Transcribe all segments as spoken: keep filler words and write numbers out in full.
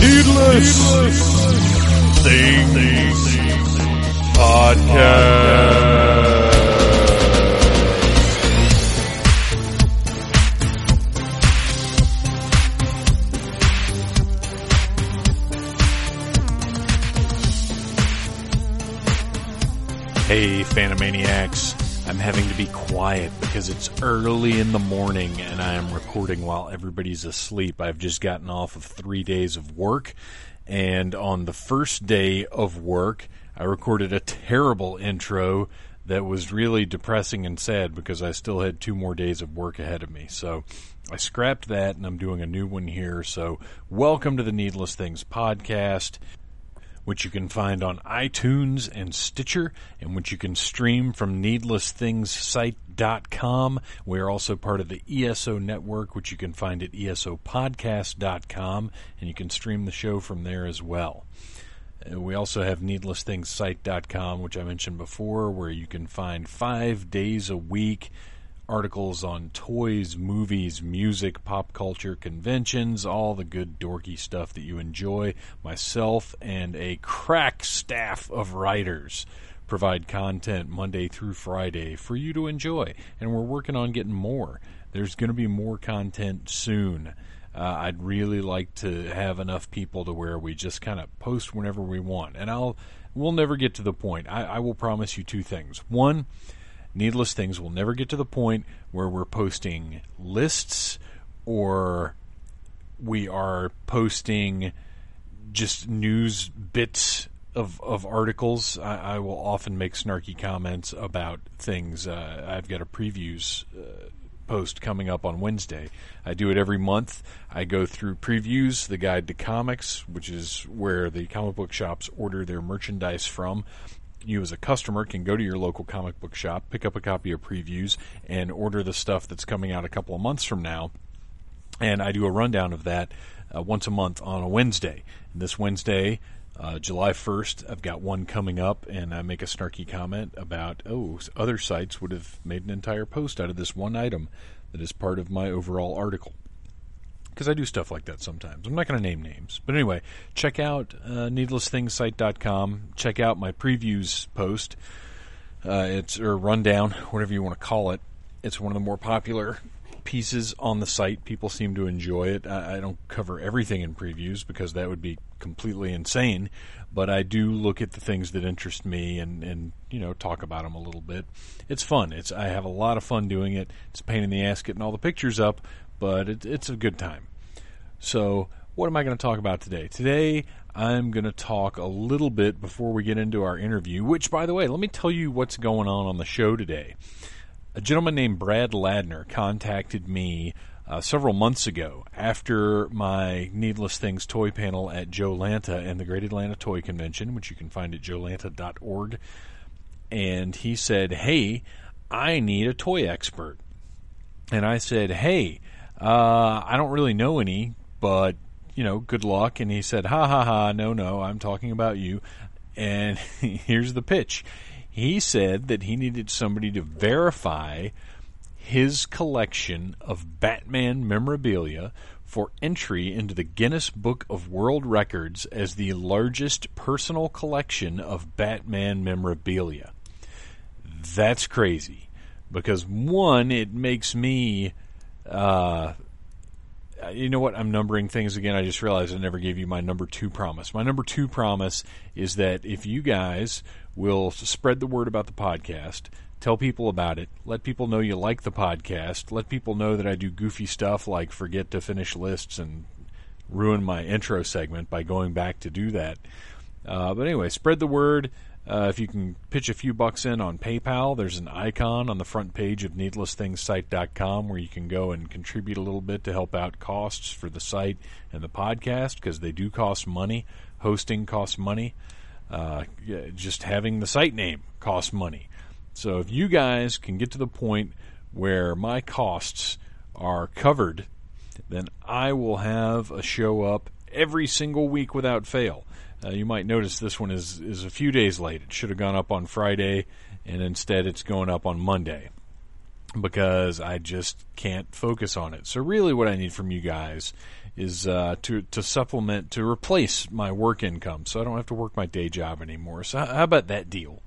Needless Things Podcast. Hey, Phantomaniacs. I'm having to be quiet because it's early in the morning and I am recording while everybody's asleep. I've just gotten off of three days of work. And on the first day of work, I recorded a terrible intro that was really depressing and sad because I still had two more days of work ahead of me. So I scrapped that, and I'm doing a new one here. So welcome to the Needless Things podcast, which you can find on iTunes and Stitcher, and which you can stream from needless things site dot com. We are also part of the E S O Network, which you can find at E S O podcast dot com, and you can stream the show from there as well. We also have needless things site dot com, which I mentioned before, where you can find five days a week articles on toys, movies, music, pop culture, conventions, all the good dorky stuff that you enjoy. Myself and a crack staff of writers provide content Monday through Friday for you to enjoy, and we're working on getting more. There's going to be more content soon. Uh, I'd really like to have enough people to where we just kind of post whenever we want, and I'll we'll never get to the point. I, I will promise you two things. One, Needless Things will never get to the point where we're posting lists or we are posting just news bits of, of articles. I, I will often make snarky comments about things. Uh, I've got a previews uh, post coming up on Wednesday. I do it every month. I go through previews, the guide to comics, which is where the comic book shops order their merchandise from. You as a customer can go to your local comic book shop, pick up a copy of previews, and order the stuff that's coming out a couple of months from now. And I do a rundown of that uh, once a month on a Wednesday. And this Wednesday, uh, July first, I've got one coming up, and I make a snarky comment about, oh, other sites would have made an entire post out of this one item that is part of my overall article. Because I do stuff like that sometimes. I'm not going to name names. But anyway, check out uh, needless things site dot com. Check out my previews post. Uh, it's or rundown, whatever you want to call it. It's one of the more popular pieces on the site. People seem to enjoy it. I, I don't cover everything in previews because that would be completely insane. But I do look at the things that interest me and, and you know, talk about them a little bit. It's fun. It's I have a lot of fun doing it. It's a pain in the ass getting all the pictures up. But it, it's a good time. So what am I going to talk about today? Today I'm going to talk a little bit before we get into our interview, which, by the way, let me tell you what's going on on the show today. A gentleman named Brad Ladner contacted me uh, several months ago after my Needless Things toy panel at Joelanta and the Great Atlanta Toy Convention, which you can find at joelanta dot org. And he said, hey, I need a toy expert. And I said, hey, Uh, I don't really know any, but, you know, good luck. And he said, ha, ha, ha, no, no, I'm talking about you. And here's the pitch. He said that he needed somebody to verify his collection of Batman memorabilia for entry into the Guinness Book of World Records as the largest personal collection of Batman memorabilia. That's crazy. Because, one, it makes me... Uh, you know what? I'm numbering things again. I just realized I never gave you my number two promise. My number two promise is that if you guys will spread the word about the podcast, tell people about it, let people know you like the podcast, let people know that I do goofy stuff like forget to finish lists and ruin my intro segment by going back to do that. Uh, but anyway, spread the word. Uh, if you can pitch a few bucks in on PayPal, there's an icon on the front page of needless things site dot com where you can go and contribute a little bit to help out costs for the site and the podcast because they do cost money. Hosting costs money. Uh, just having the site name costs money. So if you guys can get to the point where my costs are covered, then I will have a show up every single week without fail. Uh, you might notice this one is, is a few days late. It should have gone up on Friday, and instead it's going up on Monday because I just can't focus on it. So really what I need from you guys is uh, to, to supplement, to replace my work income so I don't have to work my day job anymore. So how about that deal?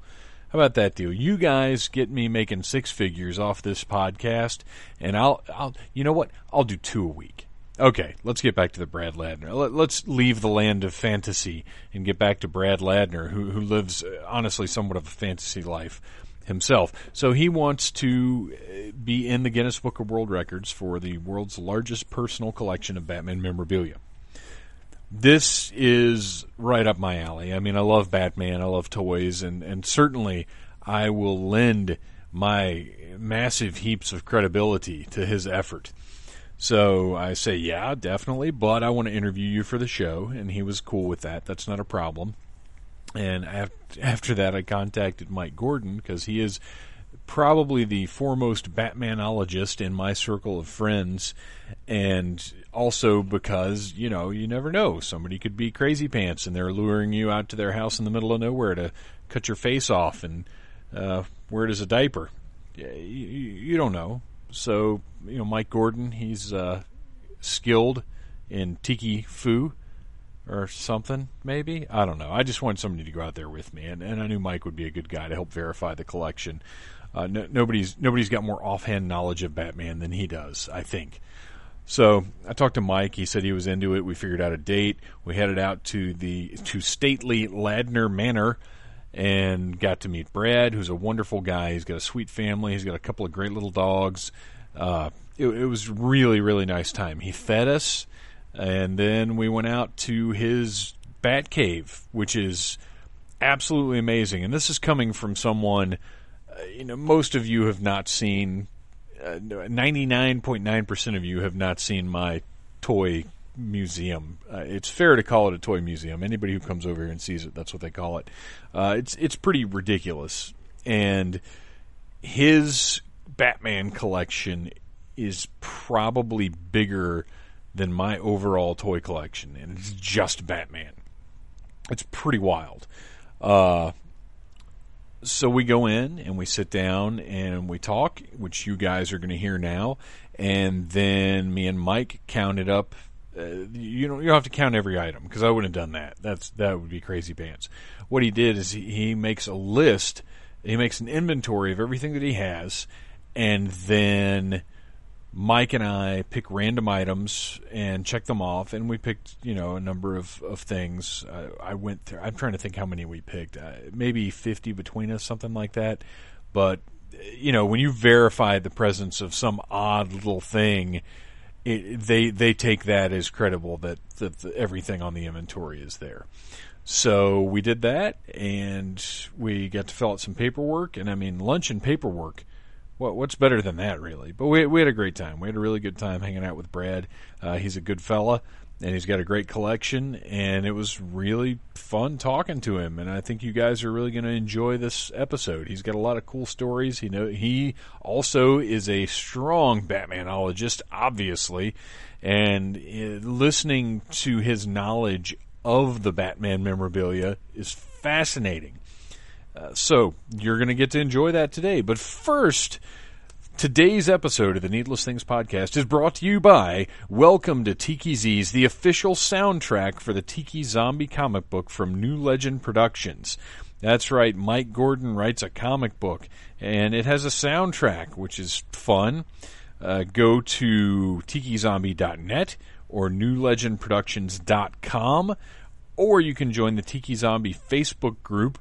How about that deal? You guys get me making six figures off this podcast, and I'll, I'll you know what? I'll do two a week. Okay, let's get back to the Brad Ladner. Let's leave the land of fantasy and get back to Brad Ladner, who who lives, honestly, somewhat of a fantasy life himself. So he wants to be in the Guinness Book of World Records for the world's largest personal collection of Batman memorabilia. This is right up my alley. I mean, I love Batman, I love toys, and, and certainly I will lend my massive heaps of credibility to his effort. So I say, yeah, definitely, but I want to interview you for the show, and he was cool with that. That's not a problem. And after that, I contacted Mike Gordon, because he is probably the foremost Batmanologist in my circle of friends, and also because, you know, you never know. Somebody could be crazy pants, and they're luring you out to their house in the middle of nowhere to cut your face off and uh, wear it as a diaper. You, you don't know. So, you know, Mike Gordon, he's uh, skilled in tiki foo or something, maybe. I don't know. I just wanted somebody to go out there with me, and, and I knew Mike would be a good guy to help verify the collection. Uh, no, nobody's nobody's got more offhand knowledge of Batman than he does, I think. So I talked to Mike. He said he was into it. We figured out a date. We headed out to the to stately Ladner Manor and got to meet Brad, who's a wonderful guy. He's got a sweet family. He's got a couple of great little dogs. Uh, it, it was really, really nice time. He fed us, and then we went out to his bat cave, which is absolutely amazing. And this is coming from someone, uh, you know, most of you have not seen, uh, ninety-nine point nine percent of you have not seen my toy museum. Uh, it's fair to call it a toy museum. Anybody who comes over here and sees it, that's what they call it. Uh, it's it's pretty ridiculous. And his Batman collection is probably bigger than my overall toy collection, and it's just Batman. It's pretty wild. Uh, so we go in, and we sit down, and we talk, which you guys are going to hear now, and then me and Mike counted up. Uh, you don't, you don't have to count every item, because I wouldn't have done that. That's that would be crazy pants. What he did is he, he makes a list. He makes an inventory of everything that he has, and then Mike and I pick random items and check them off. And we picked, you know, a number of of things. Uh, I went through. I'm trying to think how many we picked. Uh, maybe fifty between us, something like that. But you know, when you verify the presence of some odd little thing, It, they they take that as credible that, that the, everything on the inventory is there. So we did that, and we got to fill out some paperwork. And I mean, lunch and paperwork, what what's better than that, really? But we we had a great time. We had a really good time hanging out with Brad. Uh, he's a good fella, and he's got a great collection. And it was really fun talking to him. And I think you guys are really going to enjoy this episode. He's got a lot of cool stories. He know he also is a strong Batmanologist, obviously. And uh, listening to his knowledge of the Batman memorabilia is fascinating. Uh, so you're going to get to enjoy that today. But first, today's episode of the Needless Things podcast is brought to you by Welcome to Tiki Z's, the official soundtrack for the Tiki Zombie comic book from New Legend Productions. That's right, Mike Gordon writes a comic book, and it has a soundtrack, which is fun. Uh, go to tiki zombie dot net or new legend productions dot com, or you can join the Tiki Zombie Facebook group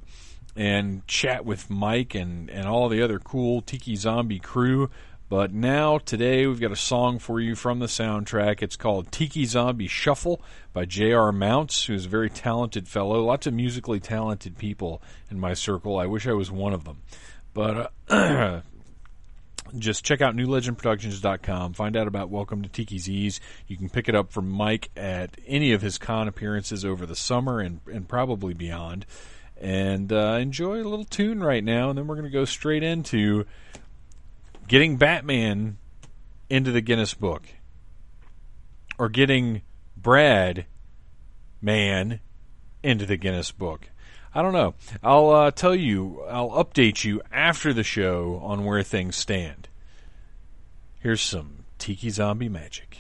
and chat with Mike and, and all the other cool Tiki Zombie crew. But now, today, we've got a song for you from the soundtrack. It's called Tiki Zombie Shuffle by J R. Mounts, who's a very talented fellow. Lots of musically talented people in my circle. I wish I was one of them. But uh, just check out new legend productions dot com. Find out about Welcome to Tiki Z's. You can pick it up from Mike at any of his con appearances over the summer and, and probably beyond. and uh, enjoy a little tune right now, and then we're going to go straight into getting Batman into the Guinness Book, or getting Brad Man into the Guinness Book. I don't know. I'll uh, tell you, I'll update you after the show on where things stand. Here's some Tiki Zombie magic.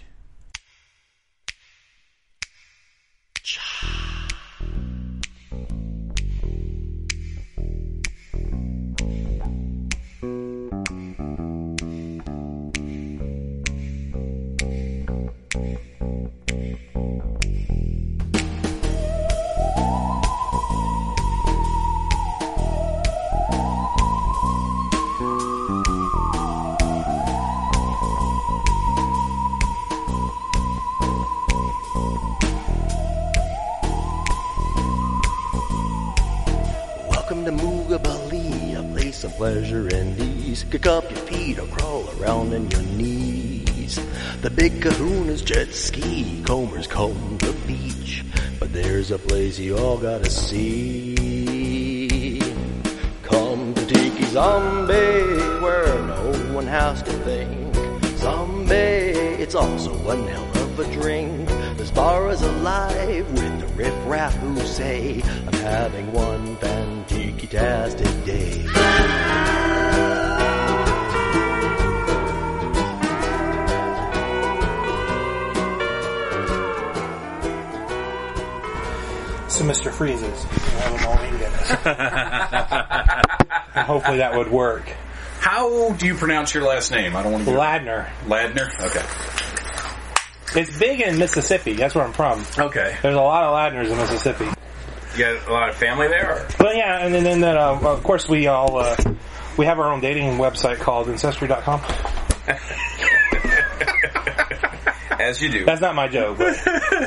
Some pleasure and ease. Kick up your feet or crawl around on your knees. The big kahuna's jet ski, combers comb the beach. But there's a place you all gotta see. Come to Tiki Zombie, where no one has to think. Zombie, it's also one hell of a drink. This bar is alive with the riff-raff who say, I'm having one fantastic day. So Mister Freezes, have them all eaten. Hopefully that would work. How do you pronounce your last name? I don't want to. Ladner. Ladner? Okay. It's big in Mississippi. That's where I'm from. Okay. There's a lot of Ladners in Mississippi. You got a lot of family there? Or? Well, yeah, and then, and then uh, of course we all uh, we have our own dating website called ancestry dot com. As you do. That's not my joke. But.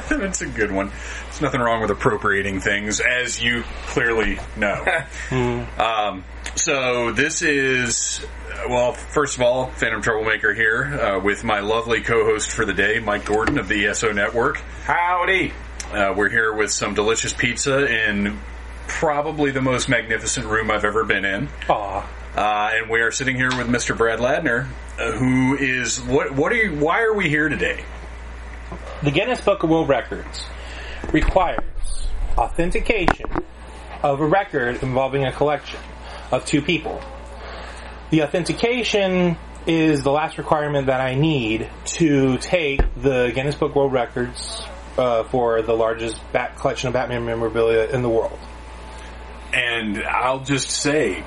That's a good one. There's nothing wrong with appropriating things, as you clearly know. mm. Um. So this is, well, first of all, Phantom Troublemaker here uh, with my lovely co-host for the day, Mike Gordon of the E S O Network. Howdy! Uh, we're here with some delicious pizza in probably the most magnificent room I've ever been in. Aww. Uh, and we are sitting here with Mister Brad Ladner, uh, who is, what? What are you, why are we here today? The Guinness Book of World Records requires authentication of a record involving a collection of two people. The authentication is the last requirement that I need to take the Guinness Book World Records uh, for the largest bat collection of Batman memorabilia in the world. And I'll just say,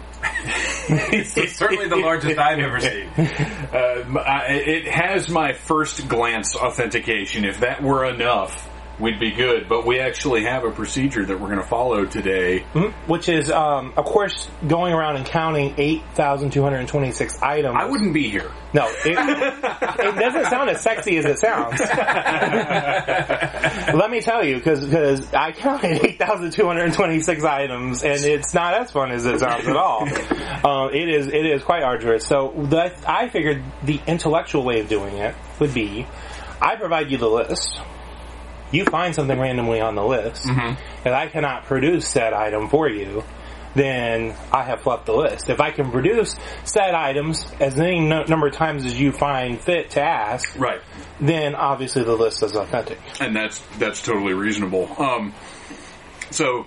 it's, it's certainly the largest I've ever seen. Uh, I, it has my first glance authentication. If that were enough, we'd be good, but we actually have a procedure that we're going to follow today. Mm-hmm. Which is, um, of course, going around and counting eight thousand two hundred twenty-six items. I wouldn't be here. No, it, it doesn't sound as sexy as it sounds. Let me tell you, because I counted eight thousand two hundred twenty-six items, and it's not as fun as it sounds at all. Uh, it is it is quite arduous. So the, I figured the intellectual way of doing it would be, I provide you the list. You find something randomly on the list, mm-hmm. and I cannot produce said item for you, then I have fluffed the list. If I can produce said items as many no- number of times as you find fit to ask, right, then obviously the list is authentic. And that's that's totally reasonable. Um, so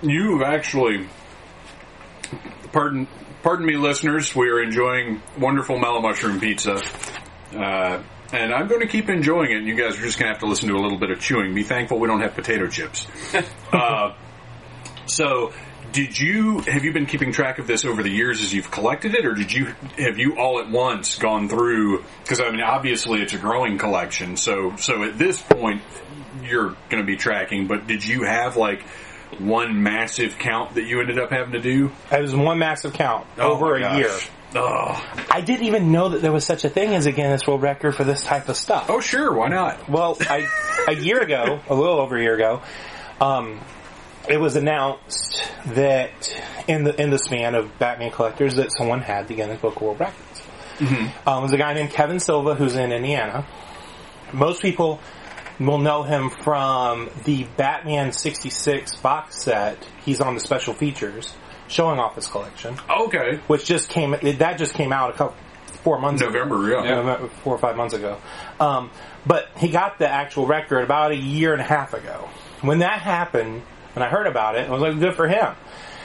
you've actually, pardon pardon me, listeners, we are enjoying wonderful mellow mushroom pizza. Uh, And I'm going to keep enjoying it, and you guys are just going to have to listen to a little bit of chewing. Be thankful we don't have potato chips. uh, so, did you, have you been keeping track of this over the years as you've collected it, or did you, have you all at once gone through, because I mean, obviously it's a growing collection, so, so at this point, you're going to be tracking, but did you have, like, one massive count that you ended up having to do? It was one massive count oh over a gosh. year. Oh. I didn't even know that there was such a thing as a Guinness World Record for this type of stuff. Oh, sure. Why not? Well, I, a year ago, a little over a year ago, um, it was announced that in the in the span of Batman collectors that someone had the Guinness Book of World Records. Mm-hmm. Um, it was a guy named Kevin Silva who's in Indiana. Most people will know him from the Batman sixty-six box set. He's on the special features showing off his collection. Okay. Which just came, that just came out a couple, four months November, ago. November, yeah. Four or five months ago. Um, but he got the actual record about a year and a half ago. When that happened, when I heard about it, I was like, good for him.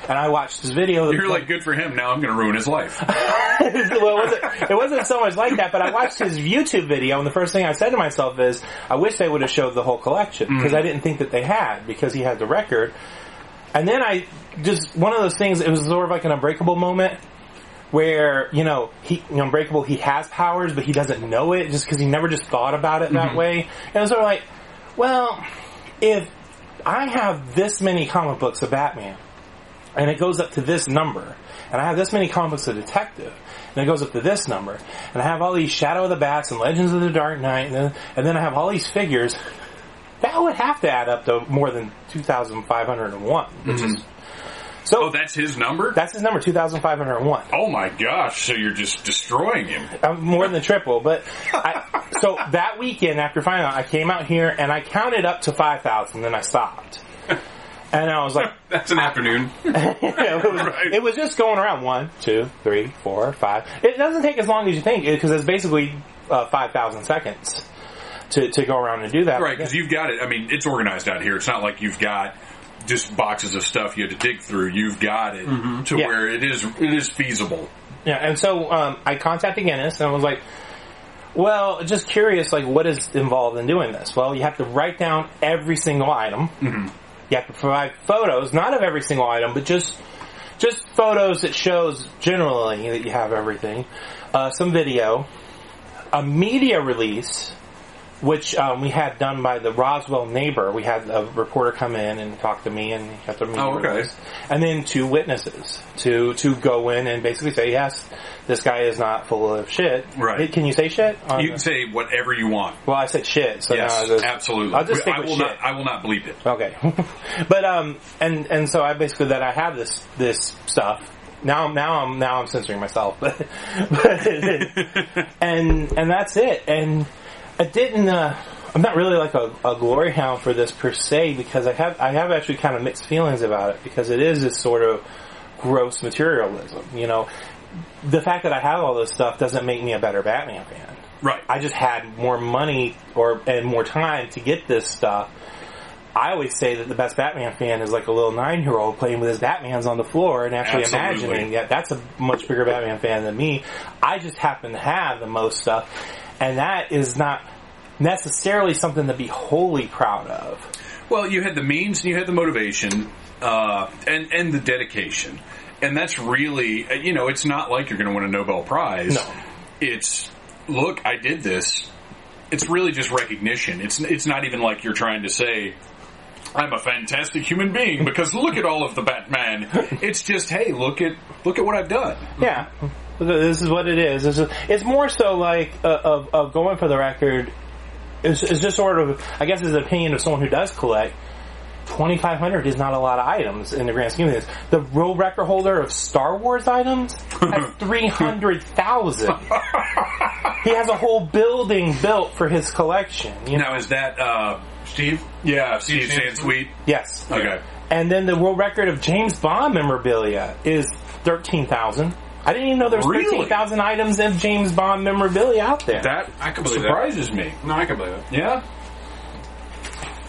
And I watched his video. You're like, good for him, now I'm going to ruin his life. Well, it wasn't, it wasn't so much like that, but I watched his YouTube video, and the first thing I said to myself is, I wish they would have showed the whole collection, because mm. I didn't think that they had, because he had the record. And then I just, one of those things, it was sort of like an Unbreakable moment, where, you know, he, you know, Unbreakable, he has powers, but he doesn't know it, just because he never just thought about it that mm-hmm. way. And it was sort of like, well, if I have this many comic books of Batman, and it goes up to this number, and I have this many comic books of Detective, and it goes up to this number, and I have all these Shadow of the Bats and Legends of the Dark Knight, and then, and then I have all these figures, that would have to add up to more than two thousand five hundred one, which mm-hmm. is... So, oh, that's his number? That's his number, two thousand five hundred one. Oh my gosh, so you're just destroying him. I'm more than triple, but... I, so that weekend, after finding out, I came out here, and I counted up to five thousand, then I stopped. And I was like... That's an afternoon. it, was, right. It was just going around. One, two, three, four, five. It doesn't take as long as you think, because it's basically uh, five thousand seconds to, to go around and do that. Right, because you've got it. I mean, it's organized out here. It's not like you've got just boxes of stuff you had to dig through. You've got it mm-hmm. to yeah. where it is it is feasible. Yeah, and so um, I contacted Guinness, and I was like, well, just curious, like, what is involved in doing this? Well, you have to write down every single item. Mm-hmm. You have to provide photos, not of every single item, but just just photos that shows generally that you have everything. Uh, some video, a media release, which um, we had done by the Roswell neighbor. We had a reporter come in and talk to me, and got the media oh, okay. release, and then two witnesses to to go in and basically say, yes, this guy is not full of shit. Right? Can you say shit? On you can the... say whatever you want. Well, I said shit. So yes, now just, absolutely. I'll just stick I will with not. Shit. I will not bleep it. Okay. But um, and and so I basically that I have this this stuff. Now, now I'm now I'm censoring myself, but, but it is. and and that's it. And I didn't. Uh, I'm not really like a, a glory hound for this per se, because I have I have actually kind of mixed feelings about it, because it is this sort of gross materialism. You know, the fact that I have all this stuff doesn't make me a better Batman fan. Right. I just had more money or and more time to get this stuff. I always say that the best Batman fan is like a little nine-year-old playing with his Batmans on the floor and actually Absolutely. imagining. Yeah, that's a much bigger Batman fan than me. I just happen to have the most stuff. And that is not necessarily something to be wholly proud of. Well, you had the means, and you had the motivation, uh, and, and the dedication. And that's really, you know, it's not like you're going to win a Nobel Prize. No. It's, look, I did this. It's really just recognition. It's, it's not even like you're trying to say, I'm a fantastic human being, because look at all of the Batman. It's just, hey, look at, look at what I've done. Yeah. This is what it is. It's, just, it's more so like uh, of of going for the record. It's, it's just sort of, I guess, it's an opinion of someone who does collect. twenty-five hundred is not a lot of items in the grand scheme of this. The world record holder of Star Wars items has three hundred thousand. He has a whole building built for his collection. You now, know? Is that uh, Steve? Yeah, Steve Sansweet. Yes. Okay. And then the world record of James Bond memorabilia is thirteen thousand. I didn't even know there was really? thirteen thousand items of James Bond memorabilia out there. That I can believe surprises that. me. No, I can believe it. Yeah.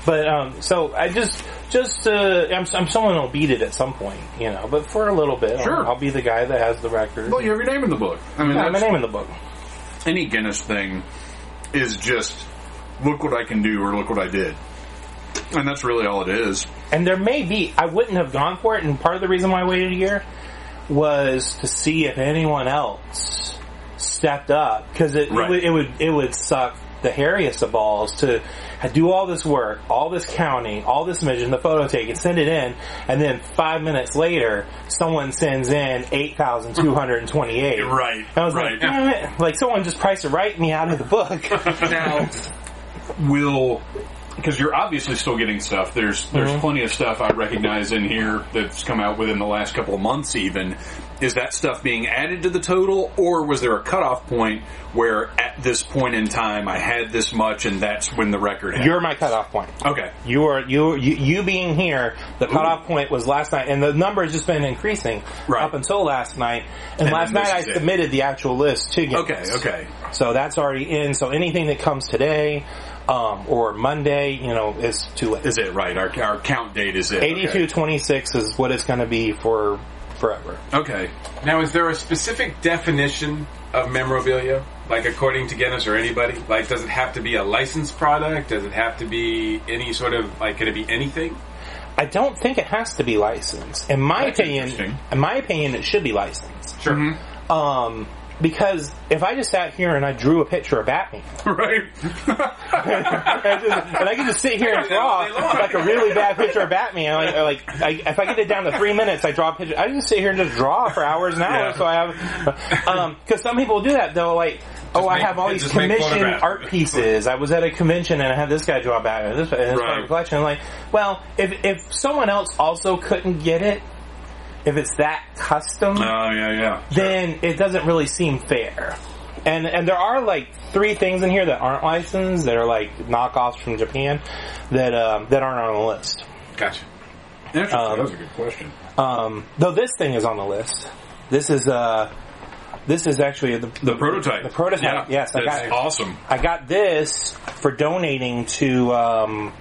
But um, so I just just uh, I'm, I'm someone who'll beat it at some point, you know. But for a little bit, sure. I'll, I'll be the guy that has the record. Well, you have your name in the book. I mean, yeah, that's, my name in the book. Any Guinness thing is just look what I can do or look what I did. And that's really all it is. And there may be, I wouldn't have gone for it, and part of the reason why I waited a year was to see if anyone else stepped up, because it, right. it, it would it would suck the hairiest of balls to do all this work, all this counting, all this measuring, the photo take, and send it in, and then five minutes later, someone sends in eight thousand two hundred twenty-eight. Right. And I was right. like, damn it. Like, someone just priced it right me out of the book. Now, will because you're obviously still getting stuff. There's there's mm-hmm. plenty of stuff I recognize in here that's come out within the last couple of months even. Is that stuff being added to the total, or was there a cutoff point where at this point in time I had this much and that's when the record happened? You're my cutoff point. Okay. You are you you, you being here, the cutoff Ooh. point was last night, and the number has just been increasing right. up until last night. And, and last night I submitted it. the actual list to Guinness. Okay, okay. So that's already in. So anything that comes today Um, or Monday, you know, is too late. Is it right? Our, our count date is it? eighty-two twenty-six okay. is what it's going to be for forever. Okay. Now, is there a specific definition of memorabilia? Like, according to Guinness or anybody? Like, does it have to be a licensed product? Does it have to be any sort of, like, could it be anything? I don't think it has to be licensed. In my That's opinion, in my opinion, it should be licensed. Sure. Mm-hmm. Um... Because if I just sat here and I drew a picture of Batman, right, and, just, and I could just sit here and draw like a really bad picture of Batman, like, like I, if I get it down to three minutes, I draw a picture. I just sit here and just draw for hours and hours. Yeah. So I have, because um, some people do that though, like. Just oh, make, I have all these commissioned art pieces. I was at a convention and I had this guy draw Batman, this and this right. collection. I'm like, well, if if someone else also couldn't get it. If it's that custom, oh, yeah, yeah. Sure. then it doesn't really seem fair. And and there are like three things in here that aren't licensed, that are like knockoffs from Japan, that um, that aren't on the list. Gotcha. Interesting. Um, that was a good question. Um, though this thing is on the list. This is uh, this is actually the, the, the prototype. The prototype. Yeah, yes, I got awesome. I got this for donating to. Um,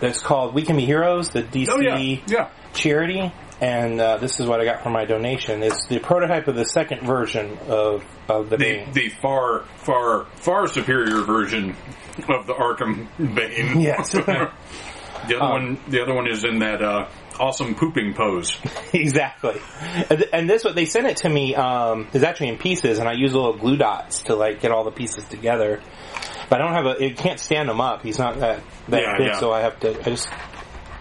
that's called We Can Be Heroes, the D C oh, yeah. Yeah. charity. And uh, this is what I got for my donation. It's the prototype of the second version of, of the Bane. The, the far, far, far superior version of the Arkham Bane. Yes. the other um, one, the other one is in that uh, awesome pooping pose. Exactly. And, and this, what they sent it to me um, is actually in pieces, and I use little glue dots to like get all the pieces together. But I don't have a. It can't stand him up. He's not that that yeah, big, yeah. so I have to. I just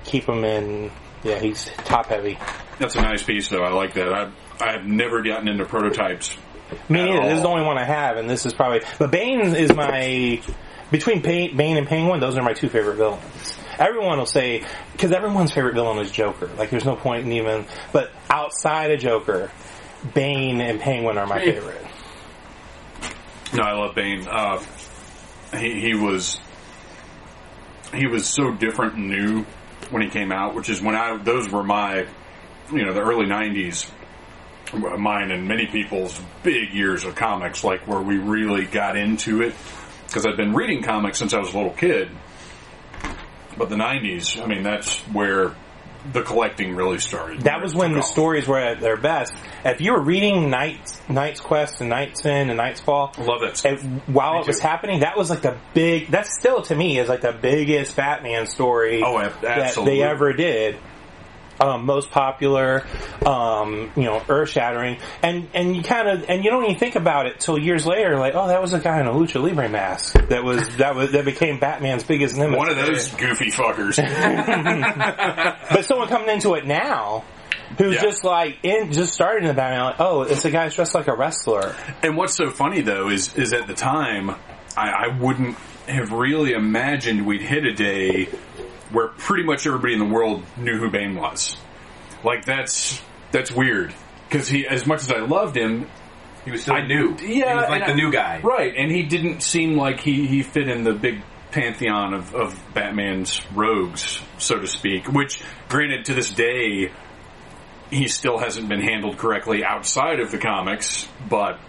keep him in. Yeah, he's top heavy. That's a nice piece, though. I like that. I've, I've never gotten into prototypes. Me neither. This is the only one I have, and this is probably. But Bane is my. Between Bane and Penguin, those are my two favorite villains. Everyone will say. Because everyone's favorite villain is Joker. Like, there's no point in even. But outside of Joker, Bane and Penguin are my favorite. No, I love Bane. Uh, he, he was. He was so different and new. When he came out, which is when I, those were my, you know, the early nineties, mine and many people's big years of comics, like where we really got into it, because I'd been reading comics since I was a little kid, but the nineties, I mean, that's where the collecting really started. That was when the stories were at their best. If you were reading Knight's, Knight's Quest and Knight's End and Knight's Fall, love it. And while it was happening, that was like the big. That still to me is like the biggest Batman story oh, that they ever did. Um, most popular, um, you know, earth shattering, and and you kind of and you don't even think about it till years later. Like, oh, that was a guy in a lucha libre mask that was that was that became Batman's biggest nemesis. One of those goofy fuckers. But someone coming into it now, who's yeah. just like in just starting the Batman. Like, oh, it's a guy dressed like a wrestler. And what's so funny though is is at the time I, I wouldn't have really imagined we'd hit a day where pretty much everybody in the world knew who Bane was. Like, that's that's weird. Because he, as much as I loved him, he was still I, new. Yeah, he was like the I, new guy. Right, and he didn't seem like he, he fit in the big pantheon of, of Batman's rogues, so to speak. Which, granted, to this day, he still hasn't been handled correctly outside of the comics, but...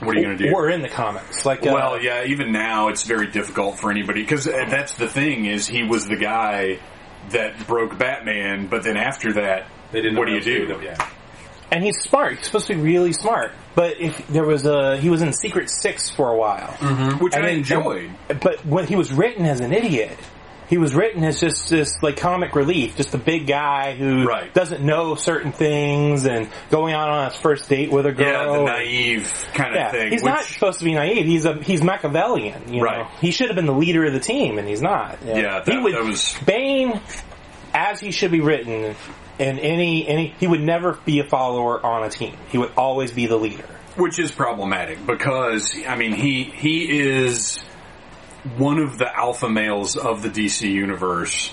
What are you going to do? Or in the comics. Like, uh, well, yeah, even now it's very difficult for anybody. Because that's the thing, is he was the guy that broke Batman, but then after that, they didn't what do you do? Them, yeah. And he's smart. He's supposed to be really smart. But if there was a, he was in Secret Six for a while. Mm-hmm. Which and I enjoyed. And, but when he was written as an idiot, he was written as just this, like, comic relief. Just a big guy who right. doesn't know certain things and going out on his first date with a girl. Yeah, the naive kind yeah. of thing. He's which... not supposed to be naive. He's a he's Machiavellian. You right. know? He should have been the leader of the team, and he's not. Yeah, yeah that, he would, that was... Bane, as he should be written, in any any he would never be a follower on a team. He would always be the leader. Which is problematic because, I mean, he he is... one of the alpha males of the D C universe,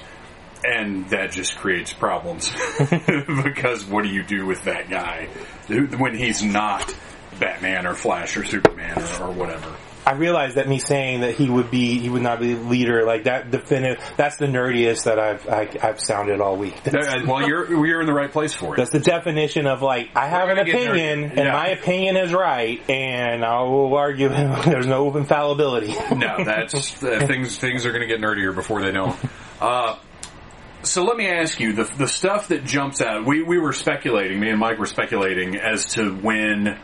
and that just creates problems. Because what do you do with that guy when he's not Batman or Flash or Superman or, or whatever? I realize that me saying that he would be, he would not be a leader, like that definitive, that's the nerdiest that I've, I, I've sounded all week. That's, well, you're, you're in the right place for it. That's the definition of like, I have an opinion, and yeah. my opinion is right, and I will argue there's no infallibility. No, that's, uh, things, things are gonna get nerdier before they don't. Uh, so let me ask you, the, the stuff that jumps out, we, we were speculating, me and Mike were speculating as to when,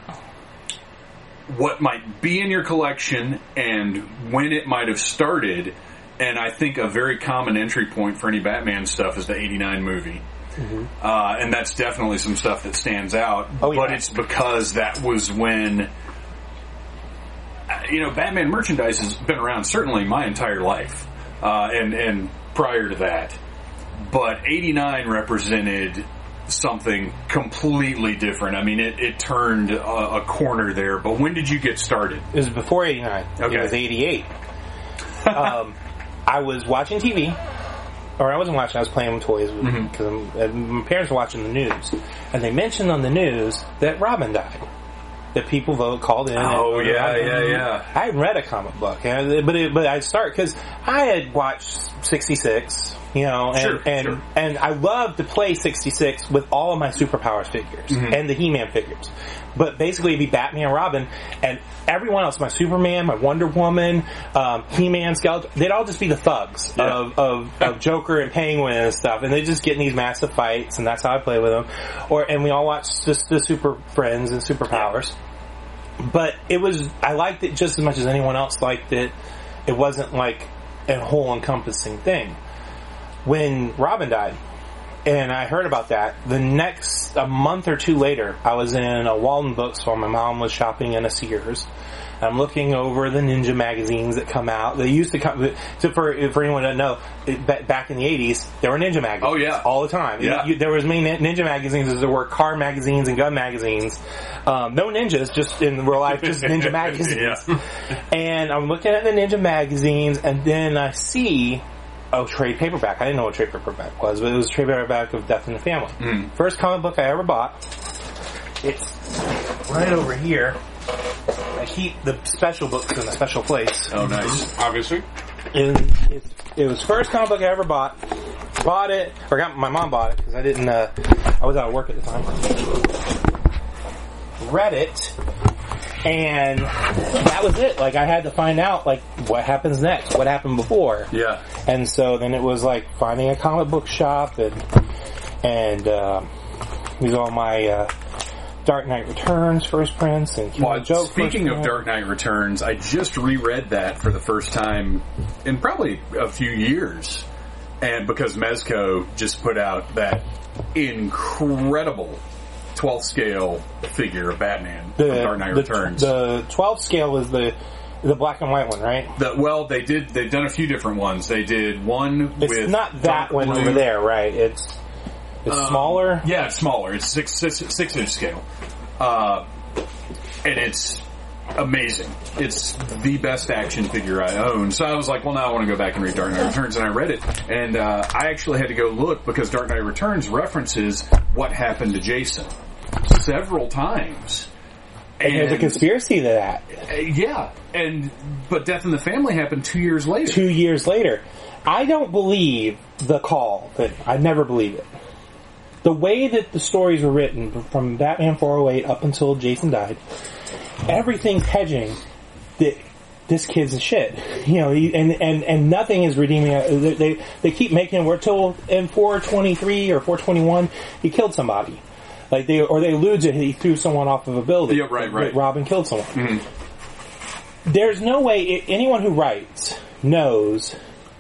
what might be in your collection and when it might have started, and I think a very common entry point for any Batman stuff is the eighty-nine movie. Mm-hmm. Uh, and that's definitely some stuff that stands out, oh, yeah. but it's because that was when, you know, Batman merchandise has been around certainly my entire life, uh, and, and prior to that. But eighty-nine represented something completely different. I mean, it, it turned a, a corner there. But when did you get started? It was before eighty-nine. Okay. It was eighty-eight. um, I was watching T V. Or I wasn't watching. I was playing with toys. Because mm-hmm. my parents were watching the news. And they mentioned on the news that Robin died. That people vote called in. Oh, and yeah, yeah, in. yeah. I read a comic book. And, but it, but I'd start. Because I had watched sixty-six. You know, and sure, and, sure. and I love to play sixty-six with all of my superpowers figures mm-hmm. and the He-Man figures. But basically it'd be Batman, Robin, and everyone else, my Superman, my Wonder Woman, um, He-Man, Skeletor, they'd all just be the thugs yeah. of, of, of Joker and Penguin and stuff, and they just get in these massive fights, and that's how I play with them. Or, and we all watched just the Super Friends and Superpowers. Yeah. But it was, I liked it just as much as anyone else liked it. It wasn't like a whole encompassing thing. When Robin died, and I heard about that, the next, a month or two later, I was in a Walden Books while my mom was shopping in a Sears. I'm looking over the Ninja magazines that come out. They used to come, so for, for anyone that doesn't know, it, back in the eighties, there were Ninja magazines. Oh, yeah. All the time. Yeah. You, you, there was many Ninja magazines as there were car magazines and gun magazines. Um, no ninjas, just in real life, just Ninja magazines. Yeah. And I'm looking at the Ninja magazines, and then I see Oh, trade paperback. I didn't know what trade paperback was, but it was a trade paperback of Death in the Family. Mm. First comic book I ever bought. It's right over here. I keep the special books in a special place. Oh, nice. Obviously. And it, it was first comic book I ever bought. Bought it, or got, my mom bought it, because I didn't, uh, I was out of work at the time. Read it. And that was it. Like, I had to find out, like, what happens next? What happened before? Yeah. And so then it was, like, finding a comic book shop, and, and, uh, these all my, uh, Dark Knight Returns first prints, and King well, of Joke Speaking of print. Dark Knight Returns, I just reread that for the first time in probably a few years. And because Mezco just put out that incredible twelfth scale figure of Batman the, from Dark Knight the, Returns. The twelfth scale is the the black and white one, right? The, well, they did. They've done a few different ones. They did one. It's with not that one blue. Over there, right? It's it's um, smaller. Yeah, it's smaller. It's six six, six inch scale, uh, and it's amazing. It's the best action figure I own. So I was like, well, now I want to go back and read Dark Knight Returns, and I read it, and uh, I actually had to go look because Dark Knight Returns references what happened to Jason several times. And, and there's a conspiracy to that. Uh, yeah. And, but Death in the Family happened two years later. Two years later. I don't believe the call. But I never believe it. The way that the stories were written from Batman four oh eight up until Jason died, everything's hedging that this kid's a shit, you know, and and and nothing is redeeming. They they, they keep making it work till in four twenty-three or four twenty-one he killed somebody, like they or they allude to he threw someone off of a building. Yeah, right, right. Robin killed someone. Mm-hmm. There's no way it, anyone who writes knows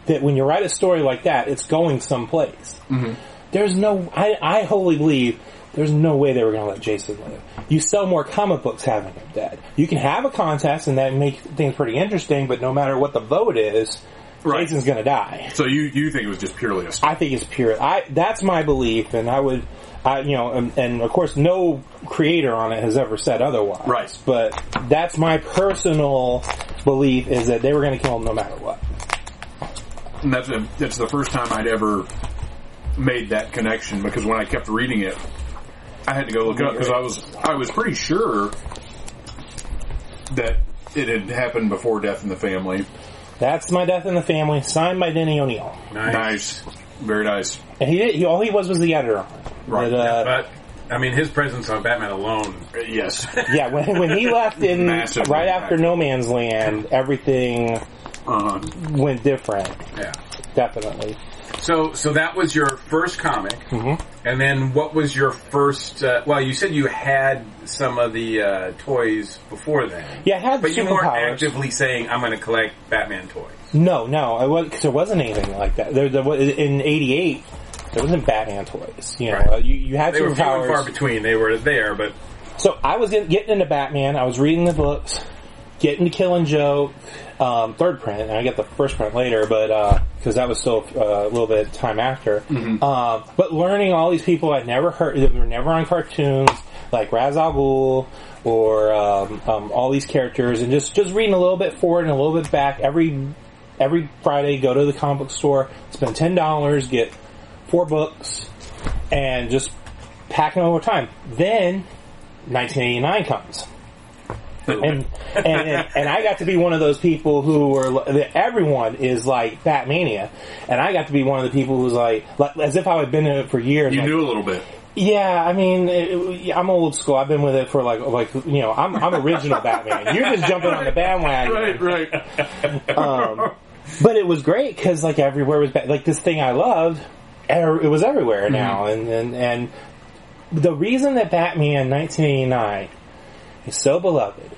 that when you write a story like that, it's going someplace. Mm-hmm. There's no, I I wholly believe. There's no way they were going to let Jason live. You sell more comic books having him dead. You can have a contest, and that makes things pretty interesting, but no matter what the vote is, right. Jason's going to die. So you, you think it was just purely a story? I think it's pure. I, that's my belief, and I would, I, you know, and, and of course no creator on it has ever said otherwise. Right. But that's my personal belief is that they were going to kill him no matter what. And that's, a, that's the first time I'd ever made that connection, because when I kept reading it, I had to go look it up, because I was, I was pretty sure that it had happened before Death in the Family. That's my Death in the Family, signed by Denny O'Neil. Nice. Nice. Very nice. And he did, he, all he was was the editor. Right. But, uh, yeah, but, I mean, his presence on Batman alone. Yes. Yeah, when, when he left in, massive right impact. After No Man's Land, everything uh-huh. went different. Yeah. Definitely. So, so that was your first comic, mm-hmm. and then what was your first? Uh, well, you said you had some of the uh, toys before that. Yeah, I had, but you weren't powers. Actively saying, "I'm going to collect Batman toys." No, no, I was, cause there wasn't anything like that. There, there was, in eighty-eight, there wasn't Batman toys. You know, right. you, you had they were few and far between. They were there, but so I was in, getting into Batman. I was reading the books, getting to Killing Joke. Um, third print, and I get the first print later, but because uh, that was still uh, a little bit of time after. Mm-hmm. Um, but learning all these people I'd never heard, that were never on cartoons, like Ra's al Ghul or um, um, all these characters, and just, just reading a little bit forward and a little bit back. Every every Friday, go to the comic book store, spend ten dollars, get four books, and just pack them over time. Then nineteen eighty-nine comes. And, and and and I got to be one of those people who were, everyone is like Batmania, and I got to be one of the people who was like, as if I had been in it for years. You like, knew a little bit. Yeah, I mean, it, I'm old school. I've been with it for like, like you know, I'm I'm original Batman. You're just jumping on the bandwagon, right? Right. Um, but it was great because like everywhere was ba- like this thing I loved. Er- it was everywhere now, mm-hmm. and, and and the reason that Batman nineteen eighty-nine is so beloved,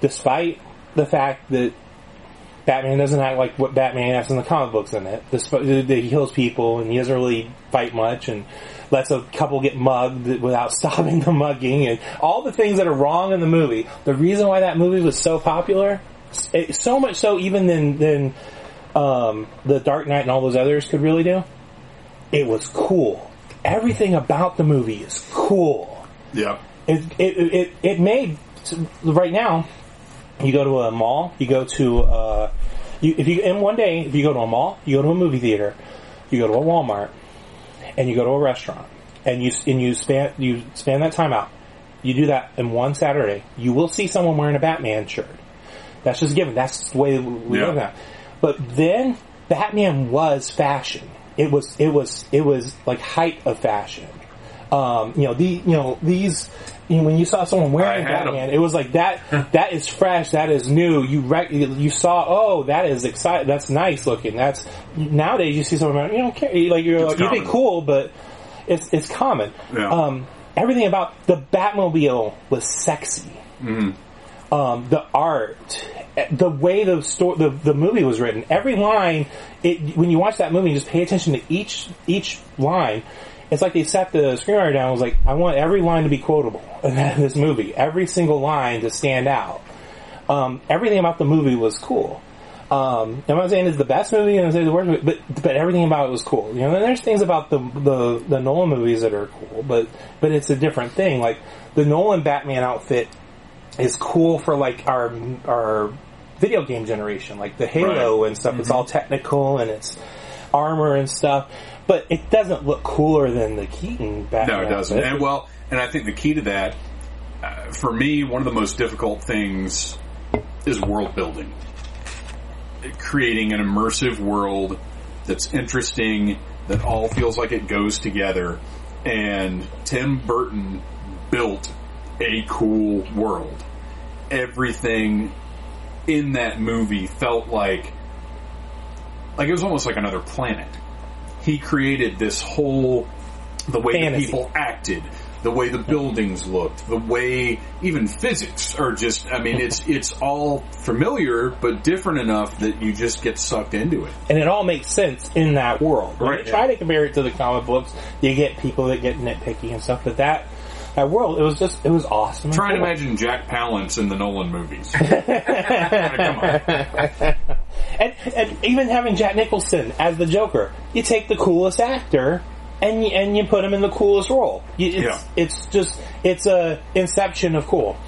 despite the fact that Batman doesn't act like what Batman has in the comic books in it. Despite that he heals people and he doesn't really fight much and lets a couple get mugged without stopping the mugging and all the things that are wrong in the movie. The reason why that movie was so popular, it, so much so even than, than um, The Dark Knight and all those others could really do, it was cool. Everything about the movie is cool. Yeah. It, it it it made right now. You go to a mall. You go to uh, you if you in one day if you go to a mall, you go to a movie theater, you go to a Walmart, and you go to a restaurant, and you and you span you span that time out. You do that in one Saturday. You will see someone wearing a Batman shirt. That's just given. That's the way we yeah. live now. But then Batman was fashion. It was it was it was like height of fashion. Um, you know the you know these. When you saw someone wearing Batman, it was like that. That is fresh. That is new. You rec- you saw. Oh, that is exciting. That's nice looking. That's nowadays you see someone. You don't care. Like you're like, you think cool, but it's it's common. Yeah. Um, everything about the Batmobile was sexy. Mm. Um, the art, the way the sto- the the movie was written. Every line. It when you watch that movie, just pay attention to each each line. It's like they sat the screenwriter down and was like, I want every line to be quotable in this movie. Every single line to stand out. Um, everything about the movie was cool. Um, and what I'm saying is the best movie, and I'm saying the worst movie, but, but everything about it was cool. You know, and there's things about the, the, the Nolan movies that are cool, but, but it's a different thing. Like, the Nolan Batman outfit is cool for like our, our video game generation. Like the Halo right. and stuff, mm-hmm. it's all technical and it's armor and stuff. But it doesn't look cooler than the Keaton Batman. No, it doesn't. And well, and I think the key to that, uh, for me, one of the most difficult things is world building. Creating an immersive world that's interesting, that all feels like it goes together. And Tim Burton built a cool world. Everything in that movie felt like, like it was almost like another planet. He created this whole, the way Fantasy. The people acted, the way the buildings looked, the way even physics are just, I mean, it's it's all familiar, but different enough that you just get sucked into it. And it all makes sense in that world. When right. you try to compare it to the comic books, you get people that get nitpicky and stuff, but that, that world, it was just, it was awesome. Try and cool. imagine Jack Palance in the Nolan movies. Come on. And, and even having Jack Nicholson as the Joker, you take the coolest actor and you, and you put him in the coolest role. You, it's, yeah. it's just, it's a inception of cool.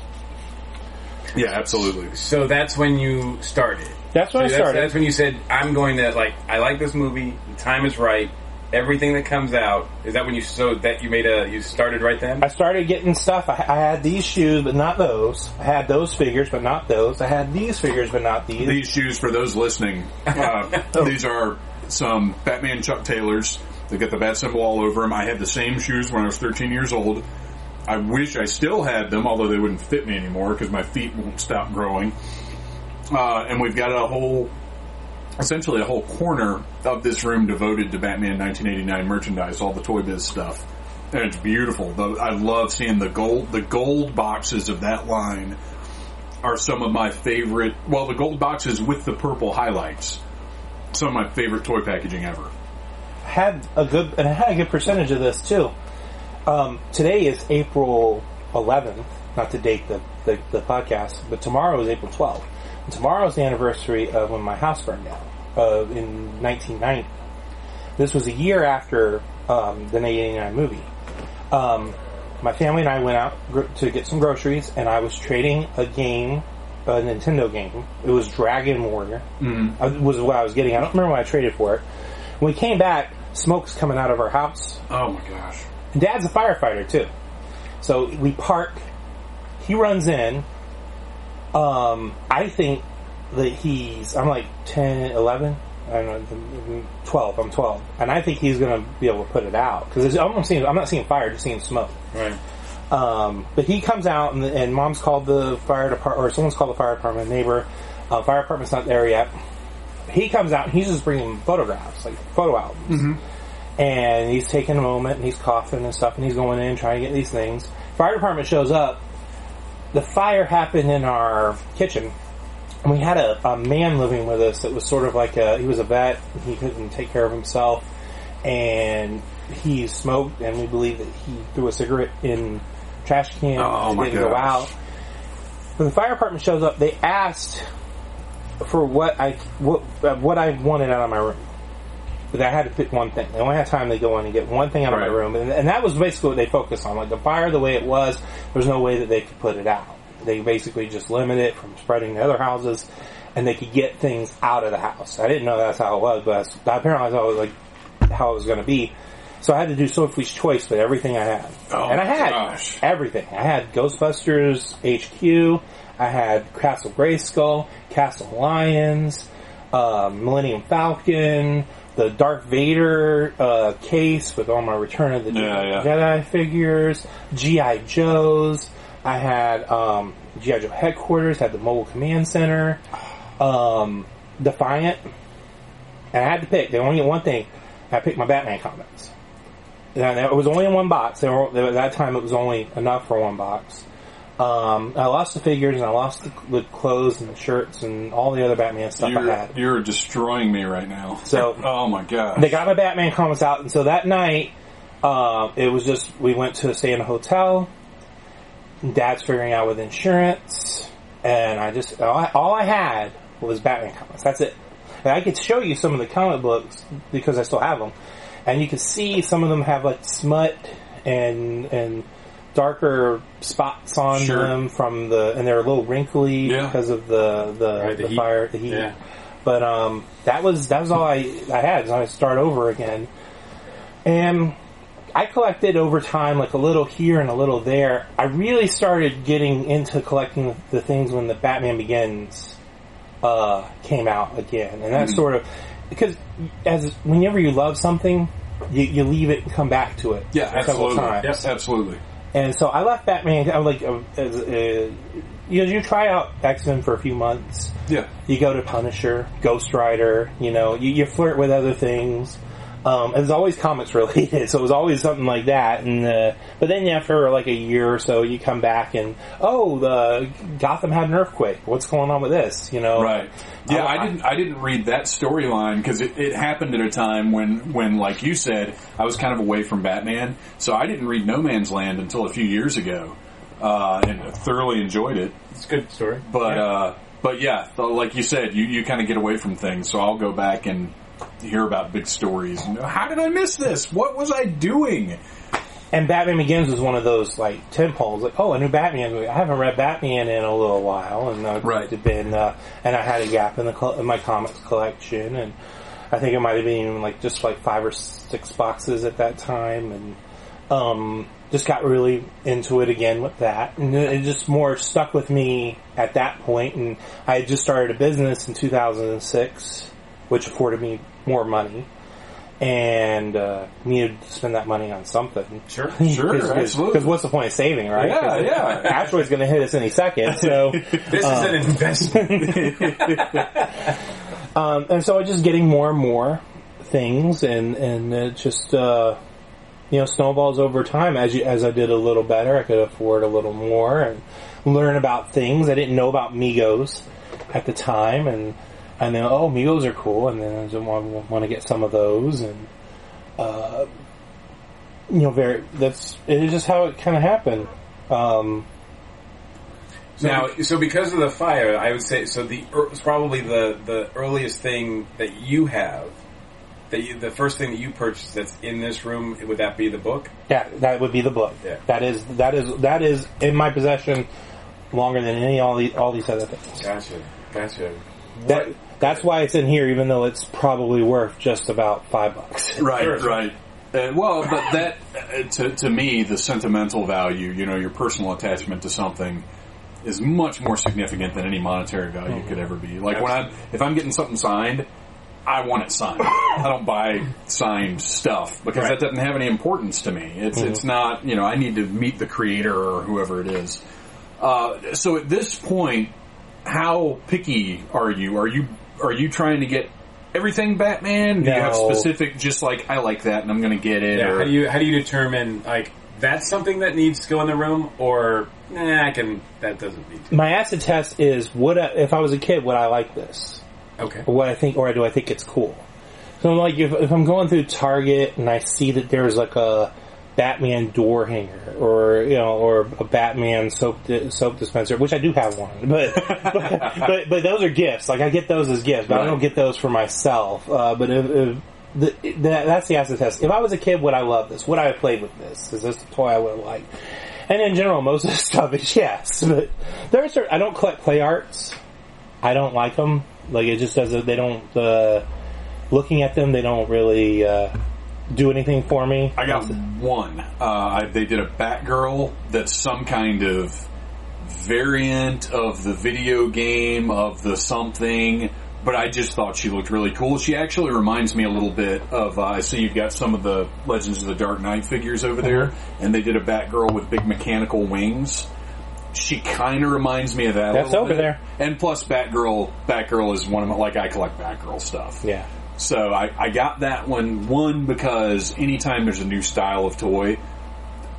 correct? Yeah, absolutely. So that's when you started. That's when so I that's, started. That's when you said, I'm going to, like, I like this movie, the time is right, everything that comes out. Is that when you so that you made a, you started right then? I started getting stuff. I, I had these shoes, but not those. I had those figures, but not those. I had these figures, but not these. These shoes, for those listening, uh, oh. these are some Batman Chuck Taylors. They got the bat symbol all over them. I had the same shoes when I was thirteen years old. I wish I still had them, although they wouldn't fit me anymore because my feet won't stop growing. Uh, and we've got a whole, essentially a whole corner of this room devoted to Batman nineteen eighty-nine merchandise, all the Toy Biz stuff. And it's beautiful. The, I love seeing the gold, the gold boxes of that line are some of my favorite, well, the gold boxes with the purple highlights, some of my favorite toy packaging ever. I had a good, and I had a good percentage of this too. Um, today is April eleventh, not to date the, the, the podcast, but tomorrow is April twelfth. And tomorrow's the anniversary of when my house burned down, uh, in nineteen ninety. This was a year after, um, the nineteen eighty-nine movie. Um, my family and I went out gr- to get some groceries, and I was trading a game, a Nintendo game. It was Dragon Warrior. Mm-hmm. I, was what I was getting. I don't remember what I traded for it. When we came back, smoke's coming out of our house. Oh my gosh. And Dad's a firefighter too. So we park, he runs in, um, I think that he's, I'm like ten, eleven, I don't know, twelve, I'm twelve. And I think he's gonna be able to put it out. Cause I'm not seeing, I'm not seeing fire, just seeing smoke. Right. Um, but he comes out and, and mom's called the fire department, or someone's called the fire department, neighbor, uh, fire department's not there yet. He comes out and he's just bringing photographs, like photo albums. Mm-hmm. And he's taking a moment, and he's coughing and stuff, and he's going in trying to get these things. Fire department shows up. The fire happened in our kitchen, and we had a, a man living with us that was sort of like a, he was a vet, and he couldn't take care of himself, and he smoked, and we believe that he threw a cigarette in a trash can. Oh, my gosh. It didn't go out. When the fire department shows up, they asked for what I, what, what I wanted out of my room. But I had to pick one thing. They only had time to go in and get one thing out of right. my room. And, and that was basically what they focused on. Like, the fire, the way it was, there was no way that they could put it out. They basically just limited it from spreading to other houses, and they could get things out of the house. I didn't know that's how it was, but I, apparently I thought it was like how it was going to be. So I had to do Sophie's Choice with everything I had. Oh, and I had gosh. everything. I had Ghostbusters H Q. I had Castle Grayskull, Castle Lions, uh, Millennium Falcon, the Darth Vader uh, case with all my Return of the yeah, Jedi yeah. figures, G I. Joes. I had um, G I. Joe Headquarters, had the Mobile Command Center, um, Defiant. And I had to pick. They only get one thing. I picked my Batman comics. And it was only in one box. They were, at that time, it was only enough for one box. Um, I lost the figures, and I lost the, the clothes and the shirts and all the other Batman stuff you're, I had. You're destroying me right now. So, oh my gosh. They got my Batman comics out, and so that night, uh, it was just, we went to stay in a hotel, and Dad's figuring out with insurance, and I just, all I, all I had was Batman comics. That's it. And I could show you some of the comic books, because I still have them, and you can see some of them have like smut and, and, darker spots on sure. them from the, and they're a little wrinkly yeah. because of the the, right, the, the fire, the heat. Yeah. But um, that was that was all I I had. So I start over again, and I collected over time, like a little here and a little there. I really started getting into collecting the things when the Batman Begins uh, came out again, and that mm-hmm. sort of, because as whenever you love something, you, you leave it and come back to it. Yeah, absolutely. Times. Yes, absolutely. And so I left Batman. I like, uh, as, uh, you know, you try out X-Men for a few months. Yeah. You go to Punisher, Ghost Rider. You know, you, you flirt with other things. Um, it was always comics related, so it was always something like that. And uh, but then after like a year or so, you come back and oh, the Gotham had an earthquake. What's going on with this? You know, right? Yeah, I, I didn't. I didn't read that storyline because it, it happened at a time when, when, like you said, I was kind of away from Batman, so I didn't read No Man's Land until a few years ago, uh, and thoroughly enjoyed it. It's a good story, but yeah. Uh, but yeah, like you said, you you kind of get away from things. So I'll go back and hear about big stories. How did I miss this? What was I doing? And Batman Begins was one of those, like, tentpoles. Like, oh, a new Batman movie. I haven't read Batman in a little while. And uh, right. it'd been, uh, and I had a gap in, the cl- in my comics collection. And I think it might have been, even like, just, like, five or six boxes at that time. And um, just got really into it again with that. And it just more stuck with me at that point. And I had just started a business in two thousand six, which afforded me more money. And uh, needed to spend that money on something. Sure, sure, Cause, absolutely. Because what's the point of saving, right? Yeah, yeah. Asteroid's going to hit us any second, so... this um, is an investment. um, and so I'm just getting more and more things, and, and it just, uh, you know, snowballs over time. As you, as I did a little better, I could afford a little more and learn about things. I didn't know about Migos at the time, and... And then, oh, Migos are cool, and then I just want, want to get some of those, and, uh, you know, very, that's, it is just how it kind of happened. Um, so now, we, so because of the fire, I would say, so the, probably the, the earliest thing that you have, that you, the first thing that you purchased that's in this room, would that be the book? Yeah, that would be the book. Yeah. That is, that is, that is in my possession longer than any, all these, all these other things. Gotcha, gotcha. That, that's why it's in here, even though it's probably worth just about five bucks. Right, sure. Right. Uh, well, but that, uh, to, to me, the sentimental value, you know, your personal attachment to something is much more significant than any monetary value mm-hmm. could ever be. Like, when I'm, if I'm getting something signed, I want it signed. I don't buy signed stuff because right. that doesn't have any importance to me. It's, mm-hmm. it's not, you know, I need to meet the creator or whoever it is. Uh, so at this point, how picky are you? Are you are you trying to get everything Batman? Do no. you have specific, just like, I like that and I'm going to get it? Yeah, or, how, do you, how do you determine, like, that's something that needs to go in the room or, nah, I can, that doesn't need to? My acid test is, would I, if I was a kid, would I like this? Okay. What I think, or do I think it's cool? So, like, if, if I'm going through Target and I see that there's, like, a Batman door hanger, or you know, or a Batman soap di- soap dispenser, which I do have one, but but, but but those are gifts. Like I get those as gifts, but right. I don't get those for myself. Uh, but if, if the, that, that's the acid test. If I was a kid, would I love this? Would I have played with this? Is this a toy I would have liked? And in general, most of the stuff is yes. But there are certain, I don't collect play arts. I don't like them. Like it just doesn't. They don't. Uh, looking at them, they don't really. Uh, do anything for me? I got one. Uh, I, they did a Batgirl that's some kind of variant of the video game, of the something, but I just thought she looked really cool. She actually reminds me a little bit of, uh, I see you've got some of the Legends of the Dark Knight figures over there, and they did a Batgirl with big mechanical wings. She kind of reminds me of that. That's over bit. There. And plus Batgirl, Batgirl is one of my, like I collect Batgirl stuff. Yeah. So I, I got that one, one, because anytime there's a new style of toy,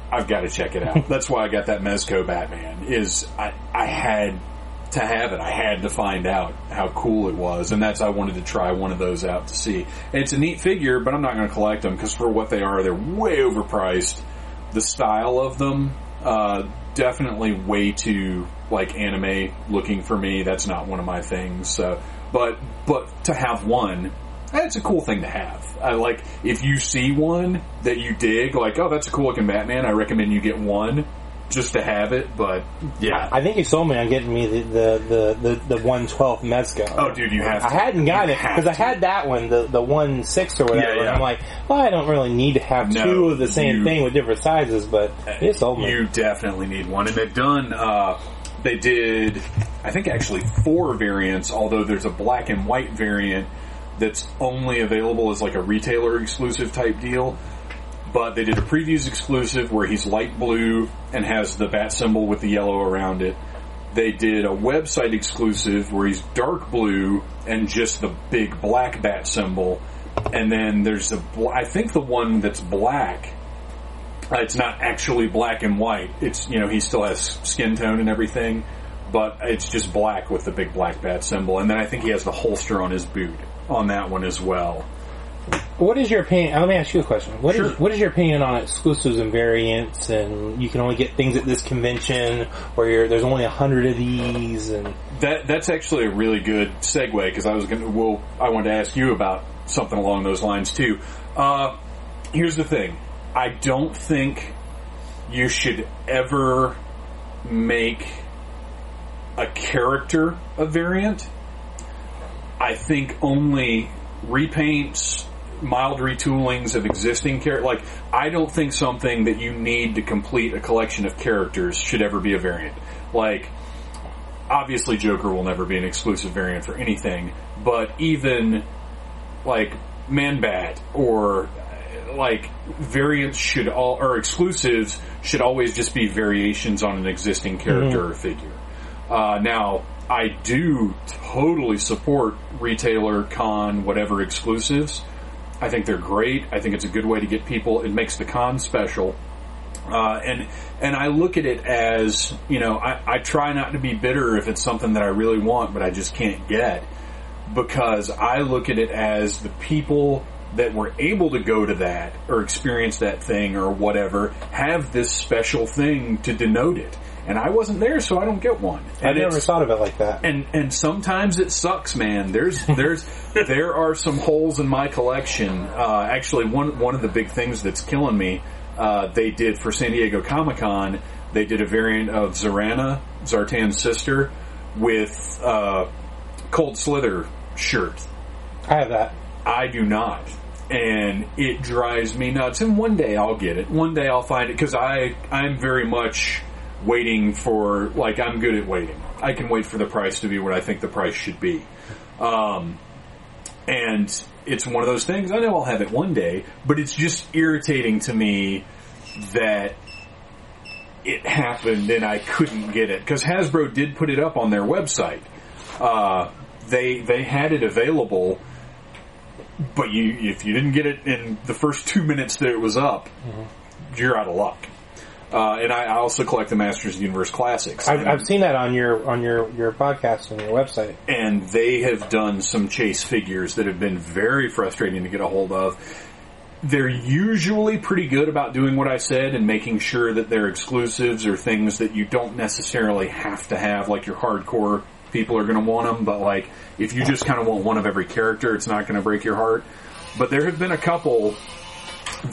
I've got to check it out. That's why I got that Mezco Batman, is I, I had to have it. I had to find out how cool it was, and that's I wanted to try one of those out to see. And it's a neat figure, but I'm not going to collect them, because for what they are, they're way overpriced. The style of them, uh, definitely way too, like, anime-looking for me. That's not one of my things. So, but but to have one... That's a cool thing to have. I like, if you see one that you dig, like, oh, that's a cool looking Batman, I recommend you get one just to have it, but, yeah. I think you sold me on getting me the, the, the, the, the one twelfth Mezco. Oh, dude, you have to. I hadn't got you it, because I had that one, the, the one six or whatever, yeah, yeah. and I'm like, well, I don't really need to have no, two of the same you, thing with different sizes, but you sold me. You definitely need one, and they've done, uh, they did, I think actually four variants, although there's a black and white variant that's only available as like a retailer exclusive type deal, but they did a previews exclusive where he's light blue and has the bat symbol with the yellow around it. They did a website exclusive where he's dark blue and just the big black bat symbol, and then there's a, I think the one that's black, it's not actually black and white, it's, you know, he still has skin tone and everything, but it's just black with the big black bat symbol, and then I think he has the holster on his boot on that one as well. What is your opinion? Let me ask you a question. What sure. is what is your opinion on exclusives and variants? And you can only get things at this convention, or you're, there's only a hundred of these. And that that's actually a really good segue, because I was going to. Well, I wanted to ask you about something along those lines too. Uh, here's the thing: I don't think you should ever make a character a variant. I think only repaints, mild retoolings of existing characters. Like, I don't think something that you need to complete a collection of characters should ever be a variant. Like, obviously Joker will never be an exclusive variant for anything, but even, like, Man-Bat or, like, variants should all, or exclusives should always just be variations on an existing character mm-hmm. or figure. Uh, now, I do totally support retailer, con, whatever exclusives. I think they're great. I think it's a good way to get people. It makes the con special. Uh, and and I look at it as, you know, I, I try not to be bitter if it's something that I really want, but I just can't get. Because I look at it as the people that were able to go to that or experience that thing or whatever have this special thing to denote it. And I wasn't there, so I don't get one. And I never thought of it like that. And and sometimes it sucks, man. There's there's there are some holes in my collection. Uh, actually, one one of the big things that's killing me, uh, they did for San Diego Comic-Con, they did a variant of Zarana, Zartan's sister, with uh, Cold Slither shirt. I have that. I do not. And it drives me nuts. And one day I'll get it. One day I'll find it, because I, I'm very much... waiting for, like, I'm good at waiting. I can wait for the price to be what I think the price should be. Um, and it's one of those things, I know I'll have it one day, but it's just irritating to me that it happened and I couldn't get it. Because Hasbro did put it up on their website. Uh, they they had it available, but you if you didn't get it in the first two minutes that it was up, mm-hmm. you're out of luck. Uh, and I also collect the Masters of the Universe classics. I've, I've seen that on your on your, your podcast and your website. And they have done some chase figures that have been very frustrating to get a hold of. They're usually pretty good about doing what I said and making sure that they're exclusives or things that you don't necessarily have to have, like your hardcore people are going to want them. But like if you just kind of want one of every character, it's not going to break your heart. But there have been a couple...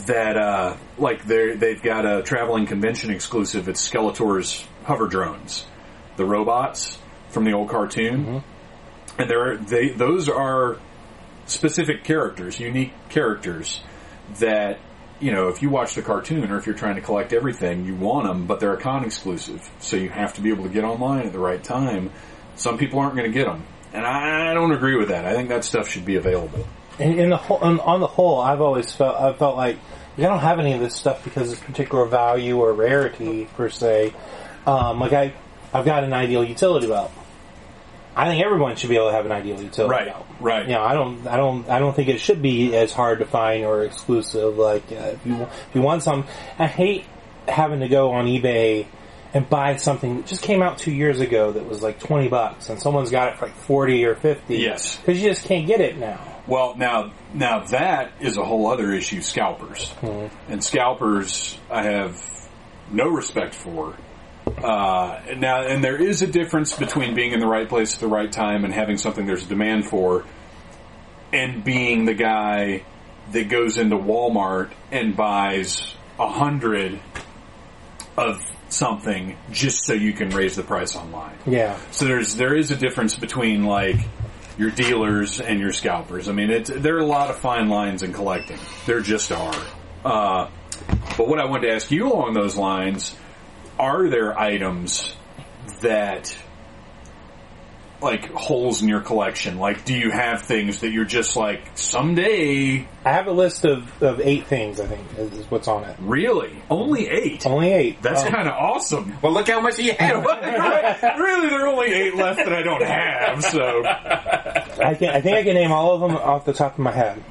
that, uh, like, they've got a traveling convention exclusive. It's Skeletor's hover drones. The robots from the old cartoon. Mm-hmm. And there are, they, those are specific characters, unique characters that, you know, if you watch the cartoon or if you're trying to collect everything, you want them, but they're a con exclusive. So you have to be able to get online at the right time. Some people aren't going to get them. And I don't agree with that. I think that stuff should be available. In the whole, on the whole, I've always felt I felt like I don't have any of this stuff because it's particular value or rarity per se. Um, like I, I've got an ideal utility belt. I think everyone should be able to have an ideal utility right, belt. Right, right. You know, I don't, I don't, I don't think it should be as hard to find or exclusive. Like uh, if you if you want some, I hate having to go on eBay and buy something that just came out two years ago that was like twenty bucks and someone's got it for like forty or fifty. Yes, because you just can't get it now. Well, now now that is a whole other issue, scalpers. Mm-hmm. And scalpers I have no respect for. Uh, now, and there is a difference between being in the right place at the right time and having something there's a demand for and being the guy that goes into Walmart and buys a hundred of something just so you can raise the price online. Yeah. So there's there is a difference between, like, your dealers and your scalpers. I mean, it's, there are a lot of fine lines in collecting. There just are. Uh, but what I wanted to ask you along those lines, are there items that, like, holes in your collection? Like, do you have things that you're just like, someday... I have a list of, of eight things, I think, is what's on it. Really? Only eight? Only eight. That's um, kind of awesome. Well, look how much you have. Really, there are only eight left that I don't have, so... I, can, I think I can name all of them off the top of my head.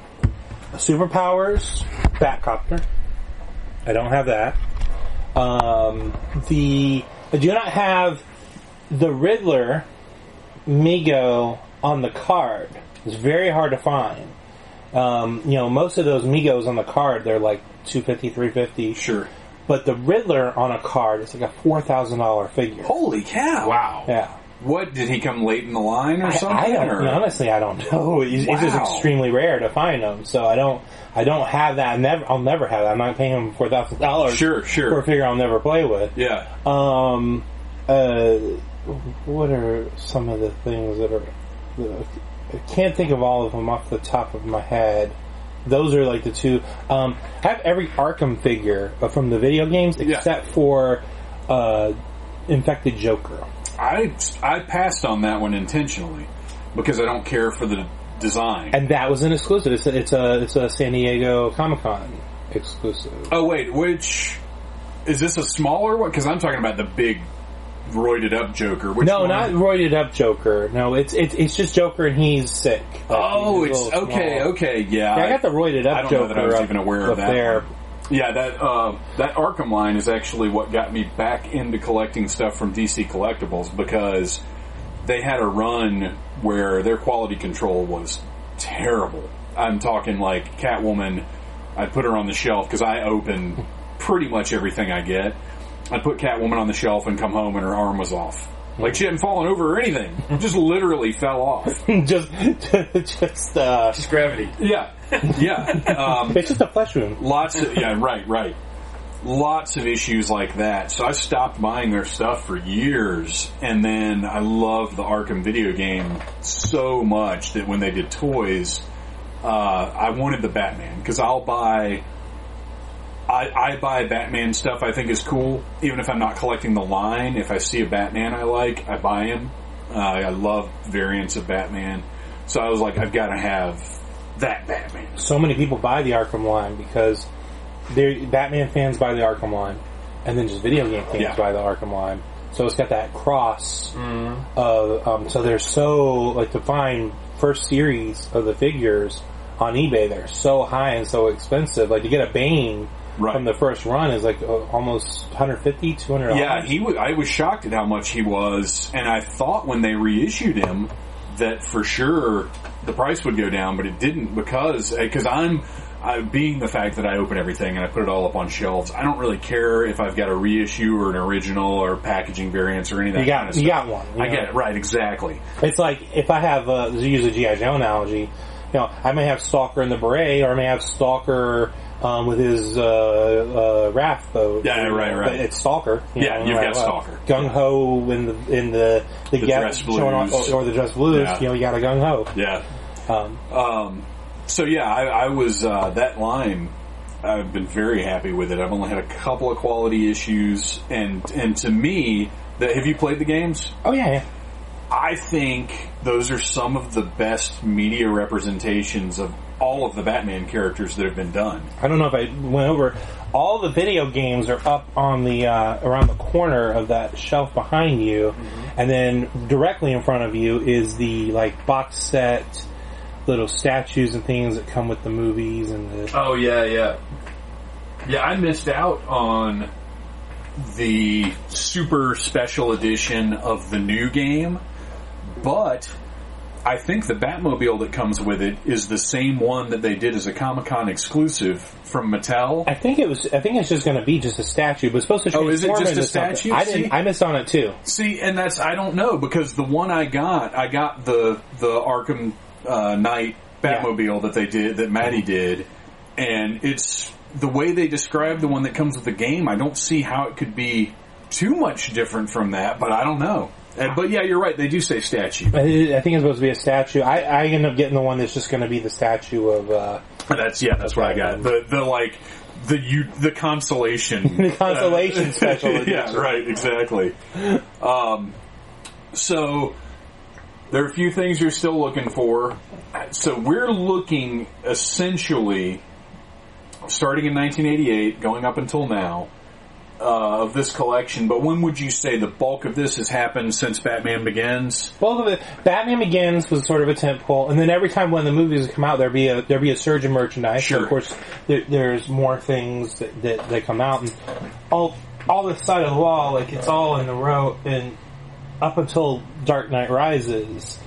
Superpowers, Batcopter. I don't have that. Um, the... I do not have the Riddler... Mego on the card. It's very hard to find. Um, you know, most of those Megos on the card, they're like two fifty, three fifty. Sure. But the Riddler on a card is like a four thousand dollars figure. Holy cow. Wow. Yeah. What, did he come late in the line or I, something? I don't, or? honestly, I don't know. It's, wow. it's just extremely rare to find them, so I don't, I don't have that. I never, I'll never have that. I'm not paying him four thousand dollars. Sure, sure. For a figure I'll never play with. Yeah. Um. Uh. What are some of the things that are? That I can't think of all of them off the top of my head. Those are like the two. Um. I have every Arkham figure from the video games except yeah. for, uh, Infected Joker. I, I passed on that one intentionally because I don't care for the design. And that was an exclusive. It's a, it's a, it's a San Diego Comic-Con exclusive. Oh, wait. Which... Is this a smaller one? Because I'm talking about the big roided up Joker. Which no, one? Not roided up Joker. No, it's it's it's just Joker and he's sick. Like, oh, he's it's... Okay, small. okay, yeah. I got the roided up Joker. I don't Joker know that I was up, even aware of that there. One. Yeah, that uh, that Arkham line is actually what got me back into collecting stuff from D C Collectibles, because they had a run where their quality control was terrible. I'm talking like Catwoman. I put her on the shelf because I open pretty much everything I get. I put Catwoman on the shelf and come home and her arm was off. Like she hadn't fallen over or anything. Just literally fell off. just, just, uh. Just gravity. Yeah. Yeah. Um, it's just a flesh wound. Lots of, yeah, right, right. Lots of issues like that. So I stopped buying their stuff for years. And then I loved the Arkham video game so much that when they did toys, uh, I wanted the Batman. Cause I'll buy, I, I buy Batman stuff I think is cool, even if I'm not collecting the line. If I see a Batman I like, I buy him. Uh, I love variants of Batman. So I was like, I've got to have that Batman. So many people buy the Arkham line because they're Batman fans buy the Arkham line, and then just video game fans yeah. buy the Arkham line. So it's got that cross. Mm. Of, um, so they're so, like, to find first series of the figures on eBay, they're so high and so expensive. Like, to get a Bane... Right. From the first run is like almost one hundred fifty dollars, two hundred dollars. Yeah, he was, I was shocked at how much he was, and I thought when they reissued him that for sure the price would go down, but it didn't because because I'm, I, being the fact that I open everything and I put it all up on shelves, I don't really care if I've got a reissue or an original or packaging variants or any of that you got, kind of stuff. You got one. You I know? Get it, right, exactly. It's like if I have, a, to use a G I. Joe analogy, you know, I may have Stalker in the beret or I may have Stalker... Um, with his uh, uh, raft boat. Yeah, right, right. But it's Stalker. You yeah, know, you've right, got Stalker. Gung ho in the in the the, the gap dress blues. Off, or the dress blues. Yeah. You know, you got a gung ho. Yeah. Um, um. So yeah, I, I was uh, that line. I've been very happy with it. I've only had a couple of quality issues, and and to me, that have you played the games? Oh yeah, yeah. I think those are some of the best media representations of all of the Batman characters that have been done. I don't know if I went over. All the video games are up on the uh, around the corner of that shelf behind you, mm-hmm. and then directly in front of you is the like box set, little statues and things that come with the movies and the. Oh yeah, yeah, yeah. I missed out on the super special edition of the new game, but. I think the Batmobile that comes with it is the same one that they did as a Comic-Con exclusive from Mattel. I think it was. I think it's just going to be just a statue, but it's supposed to. Oh, is it just a statue? I didn't. I missed on it too. See, and that's I don't know because the one I got, I got the the Arkham uh, Knight Batmobile yeah. that they did that Maddie did, and it's the way they describe the one that comes with the game. I don't see how it could be too much different from that, but I don't know. But yeah, you're right. They do say statue. I think it's supposed to be a statue. I, I end up getting the one that's just going to be the statue of. Uh, that's yeah. That's what I got. The the like the you the consolation the consolation uh, special edition. Yeah. Right. Exactly. Um. So there are a few things you're still looking for. So we're looking essentially starting in nineteen eighty-eight, going up until now. Uh, of this collection, but when would you say the bulk of this has happened since Batman Begins? Bulk of it, Batman Begins was sort of a tentpole, and then every time one of the movies would come out, there'd be a there'd be a surge in merchandise. Sure. And of course, there, there's more things that, that that come out, and all all this side of the wall, like it's all in the row, and up until Dark Knight Rises,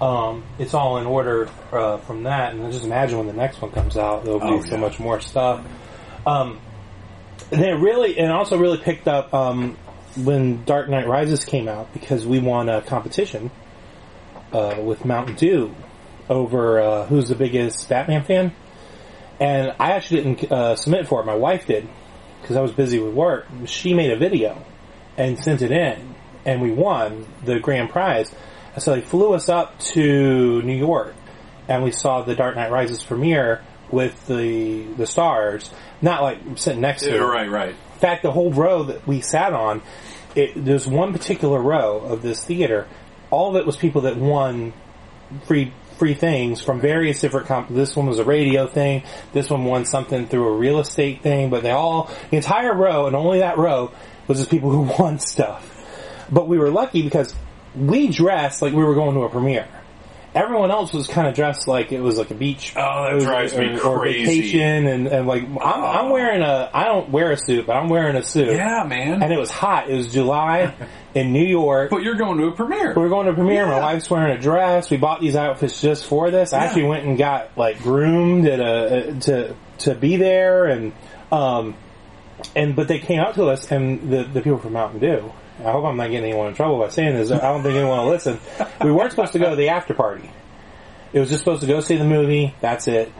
um, it's all in order uh, from that. And just imagine when the next one comes out, there'll be oh, yeah. so much more stuff. Um, And then it really, and also really picked up um, when Dark Knight Rises came out, because we won a competition uh, with Mountain Dew over uh, who's the biggest Batman fan. And I actually didn't uh, submit for it. My wife did, because I was busy with work. She made a video and sent it in, and we won the grand prize. And so they flew us up to New York, and we saw the Dark Knight Rises premiere with the the stars, not like sitting next to yeah, them. Right, right. In fact, the whole row that we sat on, it, there's one particular row of this theater. All of it was people that won free free things from various different comp- this one was a radio thing, this one won something through a real estate thing, but they all, the entire row, and only that row, was just people who won stuff. But we were lucky because we dressed like we were going to a premiere. Everyone else was kind of dressed like it was like a beach oh, that drives or, me or, crazy. Or vacation, and, and like I'm, I'm wearing a I don't wear a suit, but I'm wearing a suit. Yeah, man. And it was hot. It was July in New York. But you're going to a premiere. We were going to a premiere. Yeah. My wife's wearing a dress. We bought these outfits just for this. Yeah. I actually went and got like groomed at a, to to be there, and um and but they came out to us, and the the people from Mountain Dew. I hope I'm not getting anyone in trouble by saying this. I don't think anyone will listen. We weren't supposed to go to the after party. It was just supposed to go see the movie. That's it.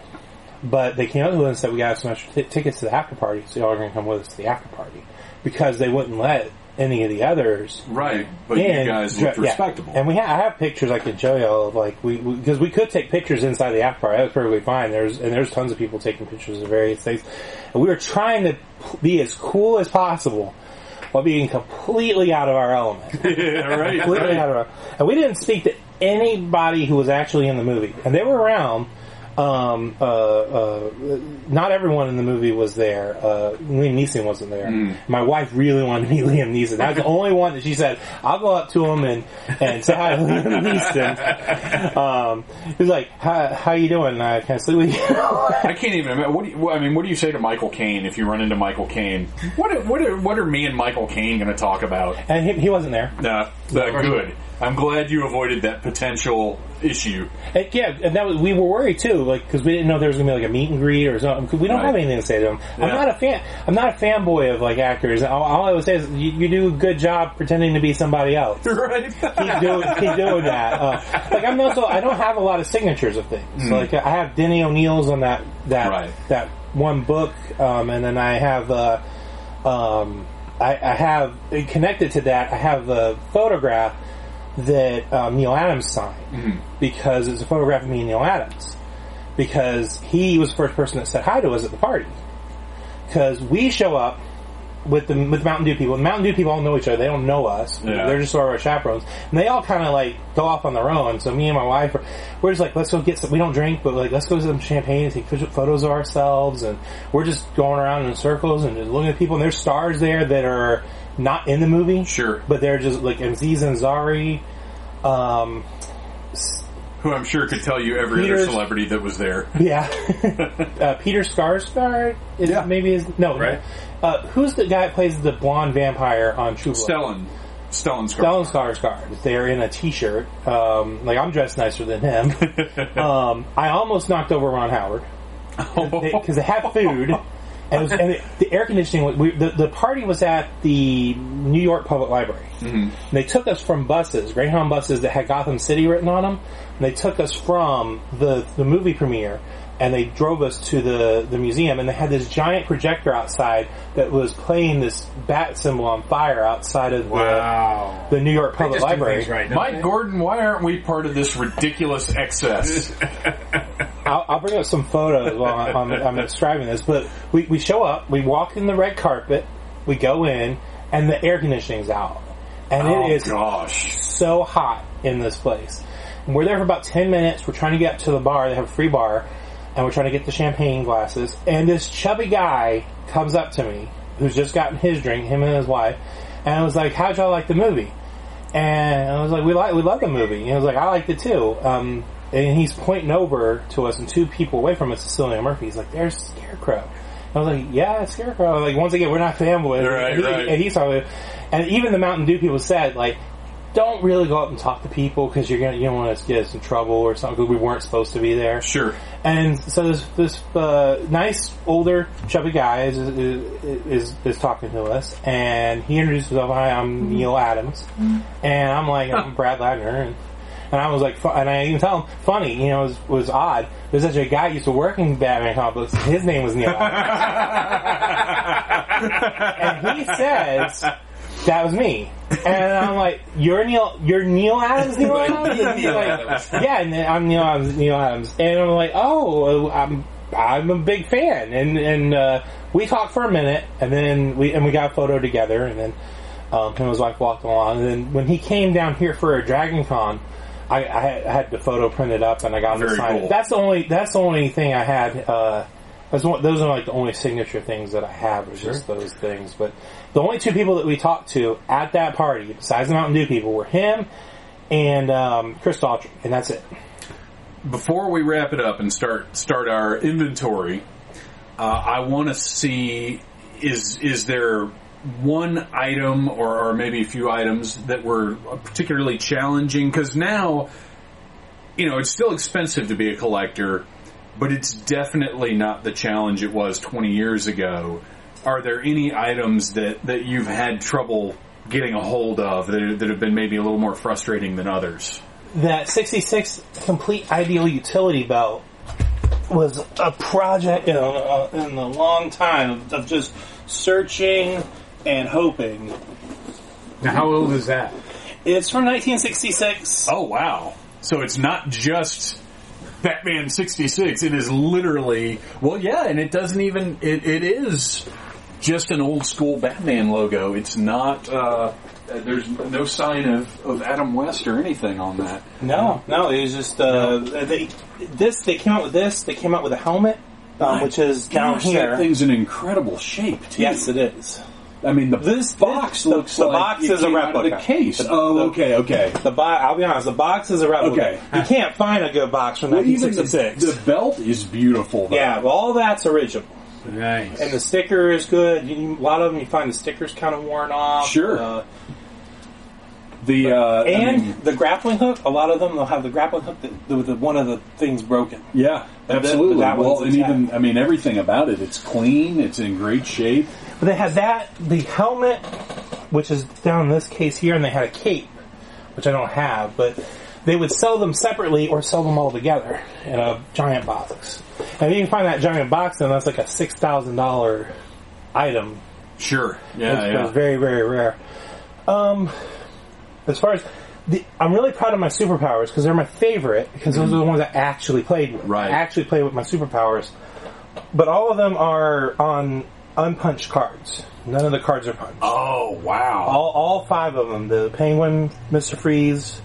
But they came up to us and said, we got some extra t- tickets to the after party, so y'all are going to come with us to the after party. Because they wouldn't let any of the others. Right, but in. You guys looked respectable. Yeah. And we ha- I have pictures I can show y'all of, like, we, because we, we could take pictures inside the after party. That was perfectly fine. There's and there's tons of people taking pictures of various things. And we were trying to be as cool as possible, while being completely out of our element. Yeah, right. Completely right. out of our And we didn't speak to anybody who was actually in the movie. And they were around. Um, uh, uh, not everyone in the movie was there. Uh, Liam Neeson wasn't there. Mm. My wife really wanted to meet Liam Neeson. That was the only one that she said, I'll go up to him and, and say hi to Liam Neeson. Um, he was like, hi, how you doing? I can't sleep with you. I can't even imagine. What do you, I mean, what do you say to Michael Caine if you run into Michael Caine? What are, what are, what are me and Michael Caine going to talk about? And he, he wasn't there. Nah, that no, good. I'm glad you avoided that potential issue. And yeah, and that was, we were worried too, like, because we didn't know there was going to be like a meet and greet or something. Cause we don't right. have anything to say to them. Yeah. I'm not a fan. I'm not a fanboy of like actors. All, all I would say is you, you do a good job pretending to be somebody else. Right? Keep doing, keep doing that. Uh, like I'm also, I don't have a lot of signatures of things. Mm. So like I have Denny O'Neill's on that that right. that one book, um, and then I have. Uh, um, I, I have connected to that. I have a photograph that um, Neal Adams signed mm-hmm. because it's a photograph of me and Neal Adams, because he was the first person that said hi to us at the party, because we show up with the with Mountain Dew people. The Mountain Dew people all know each other. They don't know us. Yeah. They're just sort of our chaperones, and they all kind of like go off on their own. So me and my wife, are, we're just like, let's go get some. We don't drink, but like let's go get some champagne and take photos of ourselves, and we're just going around in circles and just looking at people. And there's stars there that are. Not in the movie, sure, but they're just like Aziz Ansari, um, who I'm sure could tell you every Peter's, other celebrity that was there. Yeah, uh, Peter Skarsgård is yeah. maybe is no right. Uh, who's the guy that plays the blonde vampire on True Blood? Stellan. Stellan Skarsgård. Stellan Skarsgård. They're in a T-shirt. Um, like I'm dressed nicer than him. um, I almost knocked over Ron Howard because they, they had food. And, it was, and it, the air conditioning, was, we, the, the party was at the New York Public Library. Mm-hmm. They took us from buses, Greyhound buses that had Gotham City written on them. And they took us from the, the movie premiere, and they drove us to the, the museum, and they had this giant projector outside that was playing this bat symbol on fire outside of wow. the, the New York Public Library. Right, Mike Gordon, why aren't we part of this ridiculous excess? I'll, I'll bring up some photos while I'm, I'm, I'm describing this, but we, we show up, we walk in the red carpet, we go in, and the air conditioning's out. And oh, it is gosh. so hot in this place. And we're there for about ten minutes, we're trying to get up to the bar, they have a free bar, and we're trying to get the champagne glasses, and this chubby guy comes up to me, who's just gotten his drink, him and his wife, and I was like, how'd y'all like the movie? And I was like, we like, we love the movie. And I was like, I liked it too. Um, and he's pointing over to us, and two people away from us, Cecilia Murphy, he's like, there's Scarecrow. And I was like, yeah, Scarecrow. Like, once again, we're not fanboys. Right, and, he, right. and, he's talking, and even the Mountain Dew people said, like, don't really go up and talk to people because you're gonna you don't want to get us in trouble or something. We weren't supposed to be there. Sure. And so this this uh, nice older chubby guy is is, is is talking to us, and he introduced himself. Hi, I'm Neal Adams, mm-hmm. and I'm like huh. I'm Brad Ladner, and, and I was like, and I even tell him funny, you know, it was, it was odd. There's such a guy who used to work in Batman comics. His name was Neal Adams, and he says. That was me. And I'm like, you're Neal, you're Neal Adams, Neal Adams? And he's like, yeah, and then I'm Neal Adams, Neal Adams. And I'm like, oh, I'm, I'm a big fan. And, and, uh, we talked for a minute, and then we, and we got a photo together, and then, um, him and his wife walked along. And then when he came down here for a Dragon Con, I, I had, I had the photo printed up, and I got him to sign it. That's the only, that's the only thing I had, uh, That's one, those are like the only signature things that I have, is sure. just those things. But the only two people that we talked to at that party, besides the Mountain Dew people, were him and um, Chris Daltrey, and that's it. Before we wrap it up and start start our inventory, uh, I want to see is is there one item or, or maybe a few items that were particularly challenging? Because now, you know, it's still expensive to be a collector. But it's definitely not the challenge it was twenty years ago. Are there any items that, that you've had trouble getting a hold of that, that have been maybe a little more frustrating than others? That sixty-six complete ideal utility belt was a project in a, in a long time of just searching and hoping. Now, how old is that? It's from nineteen sixty-six. Oh, wow. So it's not just... Batman sixty-six, it is literally, well, yeah, and it doesn't even, it, it is just an old school Batman logo. It's not, uh, there's no sign of, of Adam West or anything on that. No, no, it was just, uh, no. they, this, they came out with this, they came out with a helmet, um, which is down gosh, here. That thing's in incredible shape, too. Yes, it is. I mean, the this box this, looks the, the like box is a replica. The case. The, oh, the, okay, okay. The box. I'll be honest. The box is a replica. Okay. You can't find a good box from well, nineteen sixty-six. The, the belt is beautiful. Though. Yeah, well, all that's original. Nice. And the sticker is good. You, a lot of them, you find the sticker's kind of worn off. Sure. Uh, the uh, and I mean, the grappling hook. A lot of them, they'll have the grappling hook that the, the, one of the things broken. Yeah, but absolutely. That, that well, and intact. Even I mean, everything about it. It's clean. It's in great shape. But they had that, the helmet, which is down in this case here, and they had a cape, which I don't have, but they would sell them separately or sell them all together in a giant box. And you can find that giant box, and that's like a six thousand dollars item. Sure. Yeah, it's, yeah. It's very, very rare. Um, as far as, the, I'm really proud of my superpowers, because they're my favorite, because those mm. are the ones I actually played with. Right. I actually played with my superpowers. But all of them are on... unpunched cards. None of the cards are punched. Oh, wow. All, all five of them. The Penguin, Mister Freeze,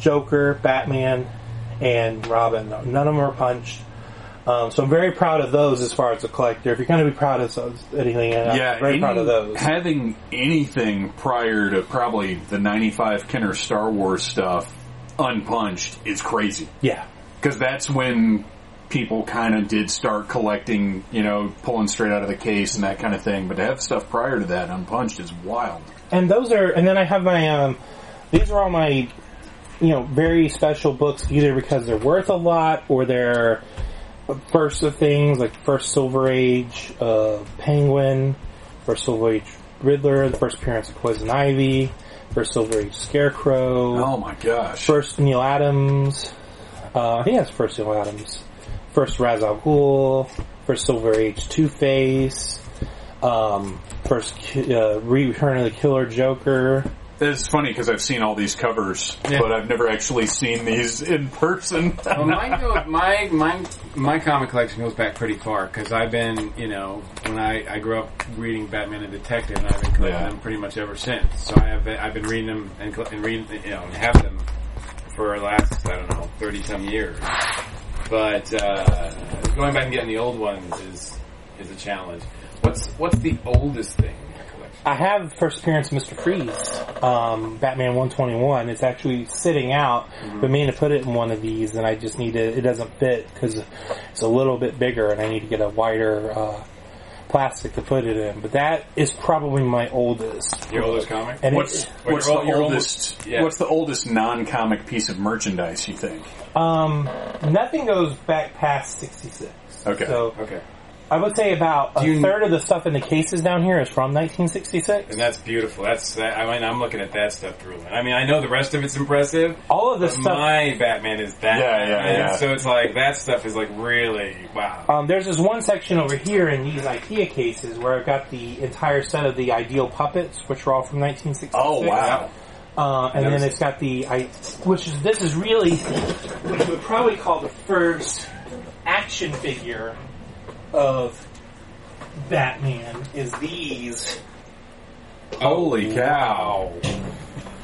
Joker, Batman, and Robin. None of them are punched. Um, so I'm very proud of those as far as a collector. If you're going to be proud of those, anything, I'm yeah, very any, proud of those. Having anything prior to probably the ninety-five Kenner Star Wars stuff unpunched is crazy. Yeah. Because that's when... people kind of did start collecting, you know, pulling straight out of the case and that kind of thing. But to have stuff prior to that unpunched is wild. And those are, and then I have my, um, these are all my, you know, very special books, either because they're worth a lot or they're first of things, like first Silver Age, uh, Penguin, first Silver Age Riddler, the first appearance of Poison Ivy, first Silver Age Scarecrow. Oh my gosh. First Neal Adams. Uh, I think that's first Neal Adams. First Ra's al Ghul, first Silver Age Two-Face, um, first uh, Return of the Killer Joker. It's funny because I've seen all these covers, yeah. but I've never actually seen these in person. Well, mine goes, my my my comic collection goes back pretty far because I've been, you know, when I, I grew up reading Batman and Detective, and I've been collecting yeah. them pretty much ever since. So I have been, I've been reading them and, and reading, you know, and have them for the last, I don't know, thirty some years. But uh, going back and getting the old ones is is a challenge. What's what's the oldest thing in your collection? I have first appearance of Mister Freeze, um, Batman one twenty-one. It's actually sitting out, mm-hmm. but meaning to put it in one of these, and I just need to. It doesn't fit because it's a little bit bigger, and I need to get a wider uh, plastic to put it in, but that is probably my oldest. Your oldest comic? And what's what's, what's the oldest? oldest yeah. What's the oldest non-comic piece of merchandise you think? Um, nothing goes back past sixty-six. Okay. So, okay. I would say about a you, third of the stuff in the cases down here is from nineteen sixty-six. And that's beautiful. That's that. I mean, I'm looking at that stuff through. I mean, I know the rest of it's impressive. All of the stuff. My Batman is that. Yeah, yeah, yeah. So it's like, that stuff is like really, wow. Um, there's this one section over here in these IKEA cases where I've got the entire set of the Ideal Puppets, which were all from nineteen sixty-six. Oh, wow. Uh, and then it's got the, I, which is, this is really, which we would probably call the first action figure of Batman is these. Holy cow.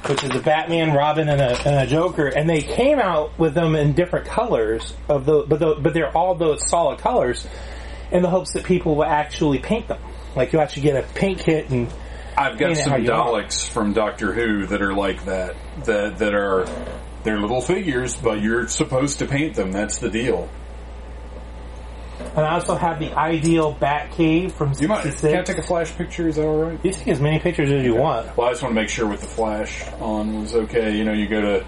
Which is a Batman, Robin, and a, and a Joker. And they came out with them in different colors, of the, but, the, but they're all those solid colors in the hopes that people will actually paint them. Like, you actually get a paint kit and I've got some Daleks from Doctor Who that are like that, that, that are, they're little figures, but you're supposed to paint them. That's the deal. And I also have the Ideal Batcave from sixty-six. Can I take a flash picture? Is that alright? You take as many pictures as you yeah. want. Well, I just want to make sure with the flash on was okay. You know, you go to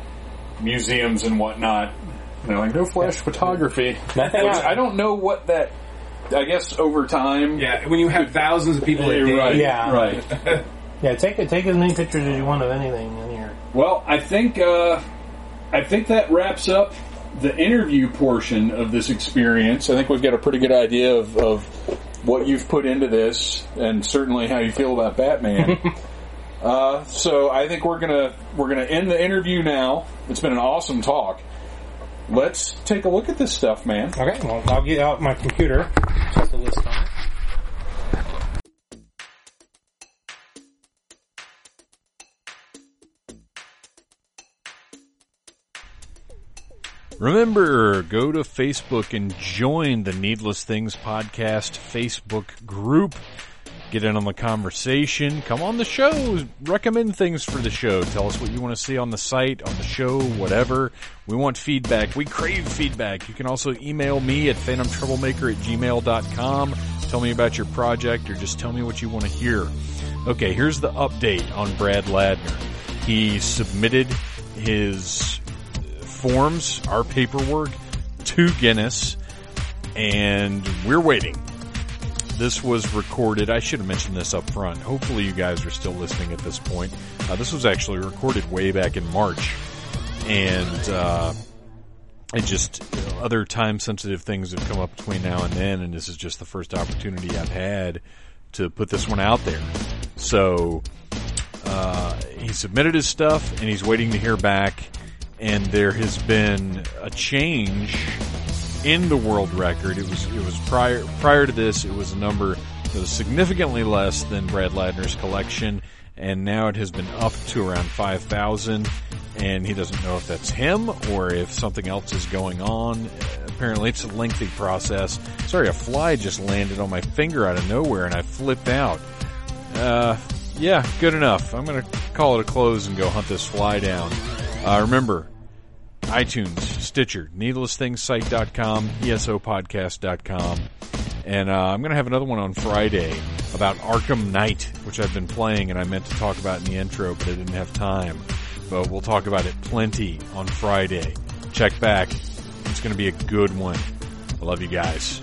museums and whatnot, and they're like, no flash yeah. photography. Nothing Which, I don't know what that... I guess over time... Yeah, when you have thousands of people in right, Yeah, right. yeah, take take as many pictures as you want of anything in here. Well, I think, uh, I think that wraps up the interview portion of this experience. I think we've got a pretty good idea of, of what you've put into this, and certainly how you feel about Batman. uh, so I think we're gonna we're gonna end the interview now. It's been an awesome talk. Let's take a look at this stuff, man. Okay, well, I'll get out my computer. Just a list on it. Remember, go to Facebook and join the Needless Things Podcast Facebook group. Get in on the conversation. Come on the show. Recommend things for the show. Tell us what you want to see on the site, on the show, whatever. We want feedback. We crave feedback. You can also email me at phantom troublemaker at gmail dot com. Tell me about your project or just tell me what you want to hear. Okay, here's the update on Brad Ladner. He submitted his... forms, our paperwork, to Guinness, and we're waiting. This was recorded. I should have mentioned this up front. Hopefully you guys are still listening at this point. Uh, this was actually recorded way back in March, and uh, it just, you know, other time-sensitive things have come up between now and then, and this is just the first opportunity I've had to put this one out there. So uh, he submitted his stuff, and he's waiting to hear back. And there has been a change in the world record. It was it was prior prior to this. It was a number that was significantly less than Brad Ladner's collection, and now it has been up to around five thousand. And he doesn't know if that's him or if something else is going on. Apparently, it's a lengthy process. Sorry, a fly just landed on my finger out of nowhere, and I flipped out. Uh, yeah, good enough. I'm gonna call it a close and go hunt this fly down. Uh, remember, iTunes, Stitcher, needless things site dot com, E S O podcast dot com, and uh, I'm going to have another one on Friday about Arkham Knight, which I've been playing and I meant to talk about in the intro, but I didn't have time. But we'll talk about it plenty on Friday. Check back. It's going to be a good one. I love you guys.